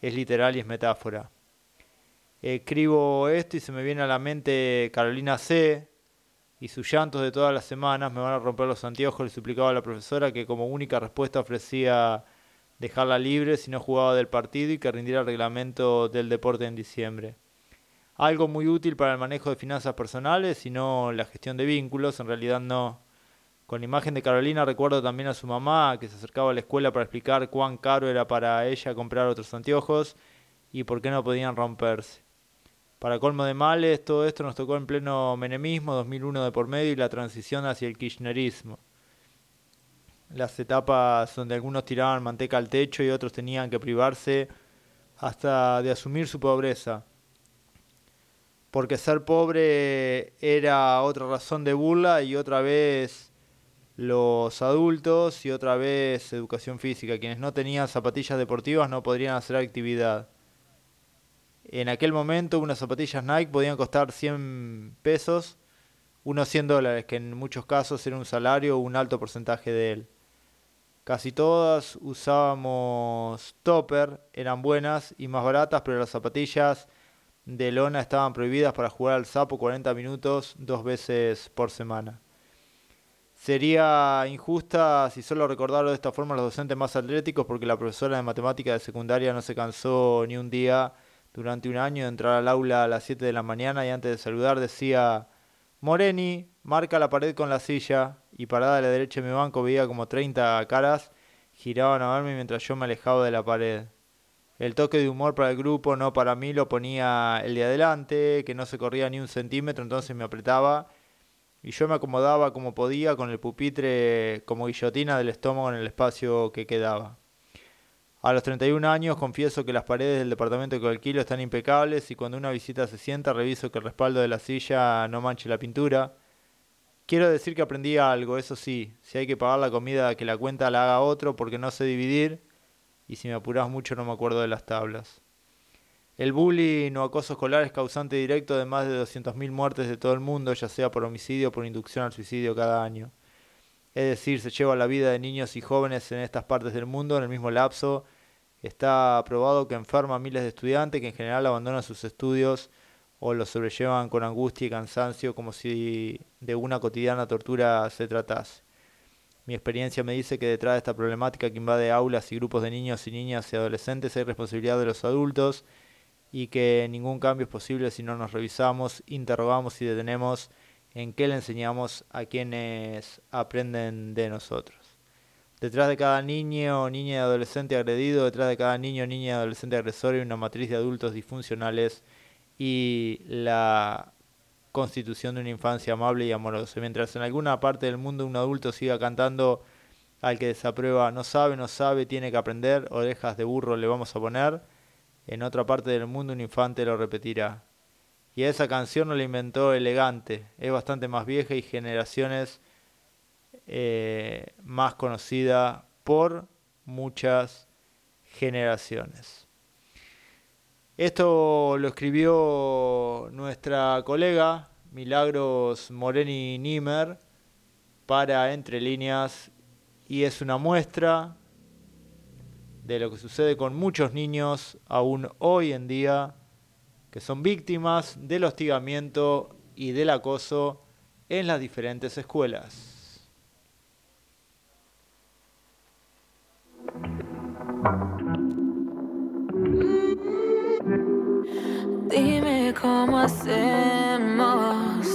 Es literal y es metáfora. Escribo esto y se me viene a la mente Carolina C. y sus llantos de todas las semanas. Me van a romper los anteojos, le suplicaba a la profesora que como única respuesta ofrecía dejarla libre si no jugaba del partido y que rindiera el reglamento del deporte en diciembre. Algo muy útil para el manejo de finanzas personales y no la gestión de vínculos, en realidad no. Con la imagen de Carolina recuerdo también a su mamá que se acercaba a la escuela para explicar cuán caro era para ella comprar otros anteojos y por qué no podían romperse. Para colmo de males, todo esto nos tocó en pleno menemismo, dos mil uno de por medio, y la transición hacia el kirchnerismo. Las etapas donde algunos tiraban manteca al techo y otros tenían que privarse hasta de asumir su pobreza. Porque ser pobre era otra razón de burla y otra vez los adultos y otra vez educación física. Quienes no tenían zapatillas deportivas no podrían hacer actividad. En aquel momento unas zapatillas Nike podían costar cien pesos, unos cien dólares, que en muchos casos era un salario o un alto porcentaje de él. Casi todas usábamos topper, eran buenas y más baratas, pero las zapatillas de lona estaban prohibidas para jugar al sapo cuarenta minutos dos veces por semana. Sería injusta si solo recordarlo de esta forma los docentes más atléticos, porque la profesora de matemática de secundaria no se cansó ni un día durante un año de entrar al aula a las siete de la mañana y antes de saludar decía: Moreni, marca la pared con la silla, y parada a la derecha de mi banco veía como treinta caras giraban a verme mientras yo me alejaba de la pared. El toque de humor para el grupo, no para mí, lo ponía el de adelante, que no se corría ni un centímetro, entonces me apretaba y yo me acomodaba como podía, con el pupitre como guillotina del estómago en el espacio que quedaba. A los treinta y un años confieso que las paredes del departamento que alquilo están impecables y cuando una visita se sienta reviso que el respaldo de la silla no manche la pintura. Quiero decir que aprendí algo, eso sí, si hay que pagar la comida que la cuenta la haga otro porque no sé dividir y si me apurás mucho no me acuerdo de las tablas. El bullying o acoso escolar es causante directo de más de doscientas mil muertes de todo el mundo, ya sea por homicidio o por inducción al suicidio cada año. Es decir, se lleva la vida de niños y jóvenes en estas partes del mundo en el mismo lapso. Está probado que enferma a miles de estudiantes que en general abandonan sus estudios o los sobrellevan con angustia y cansancio como si de una cotidiana tortura se tratase. Mi experiencia me dice que detrás de esta problemática que invade aulas y grupos de niños y niñas y adolescentes hay responsabilidad de los adultos, y que ningún cambio es posible si no nos revisamos, interrogamos y detenemos en qué le enseñamos a quienes aprenden de nosotros. Detrás de cada niño o niña y adolescente agredido, detrás de cada niño o niña y adolescente agresor hay una matriz de adultos disfuncionales y la constitución de una infancia amable y amorosa. Mientras en alguna parte del mundo un adulto siga cantando al que desaprueba, no sabe, no sabe, tiene que aprender, orejas de burro le vamos a poner, en otra parte del mundo un infante lo repetirá. Y a esa canción no la inventó Elegante, es bastante más vieja y generaciones eh, más conocida por muchas generaciones. Esto lo escribió nuestra colega Milagros Moreni Nimer para Entre Líneas y es una muestra de lo que sucede con muchos niños aún hoy en día que son víctimas del hostigamiento y del acoso en las diferentes escuelas. Dime cómo hacemos,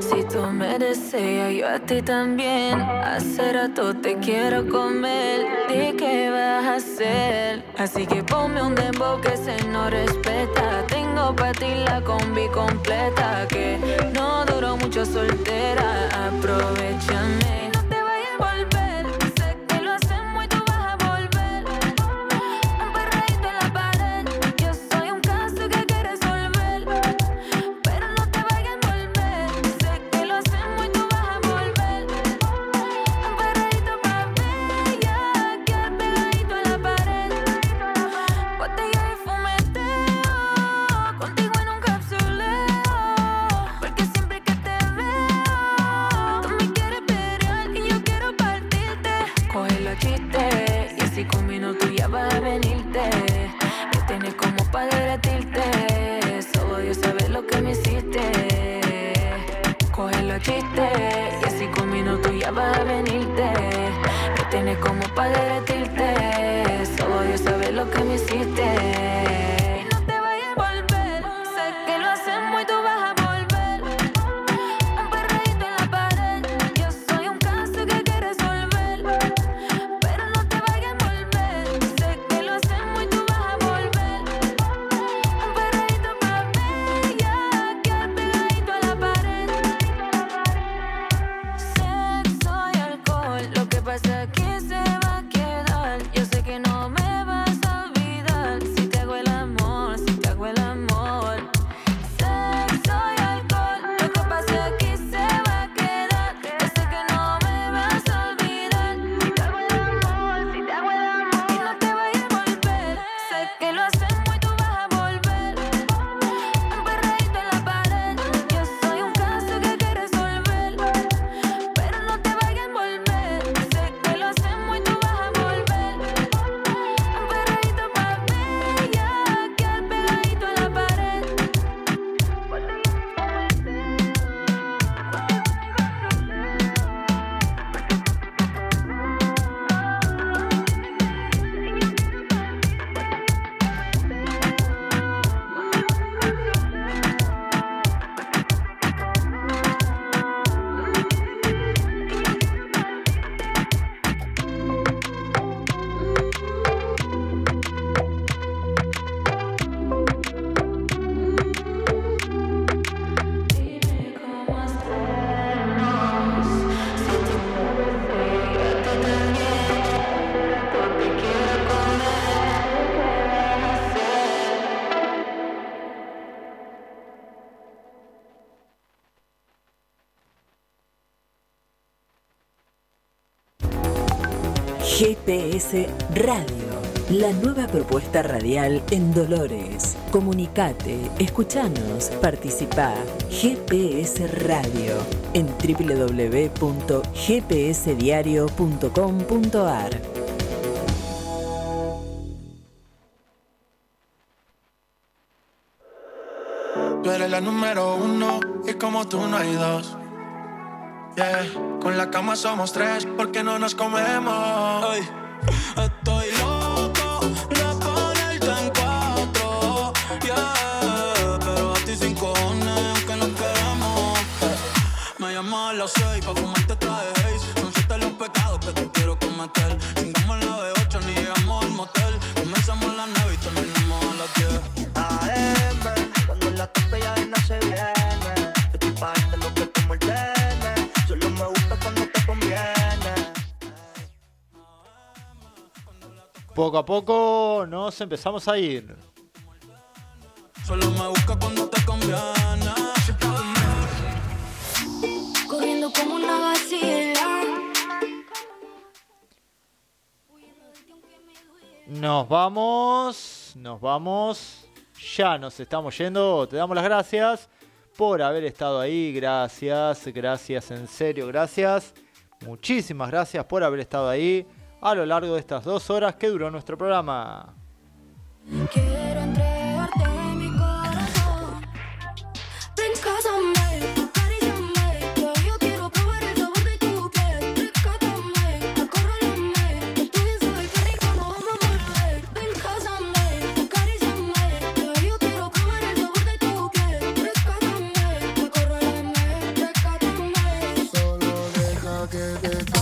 si tú me deseas, yo a ti también. Hace rato te quiero comer, ¿de qué vas a hacer? Así que ponme un dembow que se no respeta. Tengo pa' ti la combi completa, que no duró mucho soltera, aprovechame. G P S Radio, la nueva propuesta radial en Dolores. Comunicate, escuchanos, participá. G P S Radio en doble u doble u doble u punto g p s diario punto com punto a r. Tú eres la número uno y como tú no hay dos. Yeah. Con la cama somos tres porque no nos comemos. Ay, estoy loco de ponerte en cuatro, yeah. Pero a ti sin cojones aunque nos quedemos. Me llamas a las seis pa' fumarte trajes. Son siete los pecados que te quiero cometer. Llegamos a la de ocho ni llegamos al motel. Comenzamos a las nueve y terminamos a las diez. A M, cuando la tope ya no se viene. Estoy pagando lo que tú me ordenes. Poco a poco nos empezamos a ir. Solo me busca cuando te conviene. Corriendo como una vacila. Nos vamos, nos vamos. Ya nos estamos yendo. Te damos las gracias por haber estado ahí. Gracias, gracias, en serio, gracias. Muchísimas gracias por haber estado ahí. a lo largo de estas dos horas que duró nuestro programa. Quiero entregarte mi corazón. Brincásame, acaríciame, que yo quiero probar el sabor de tu piel. Rescátame, acórralame, que tú bien sabes que rico nos vamos a volver. Brincásame, acaríciame, que yo quiero probar el sabor de tu piel. Rescátame, acórralame, rescátame. Solo deja que te pase.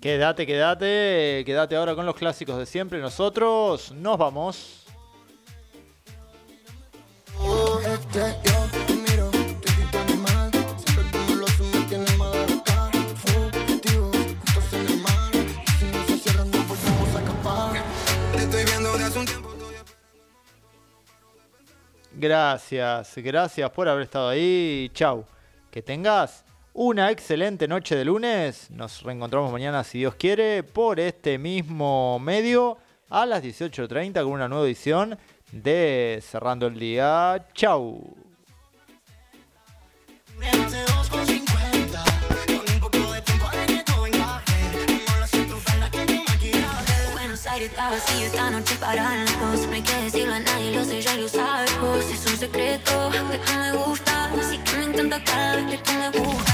Quédate, quédate, quédate ahora con los clásicos de siempre. Nosotros nos vamos. Gracias, gracias por haber estado ahí. Chau. Que tengas una excelente noche de lunes. Nos reencontramos mañana, si Dios quiere, por este mismo medio a las dieciocho treinta con una nueva edición de Cerrando el Día. Chau. Estaba así esta noche para la voz. No hay que decirlo a nadie, lo sé, ya lo sabes vos. Es un secreto que tú me gustas, así que me encanta cada vez que tú me buscas.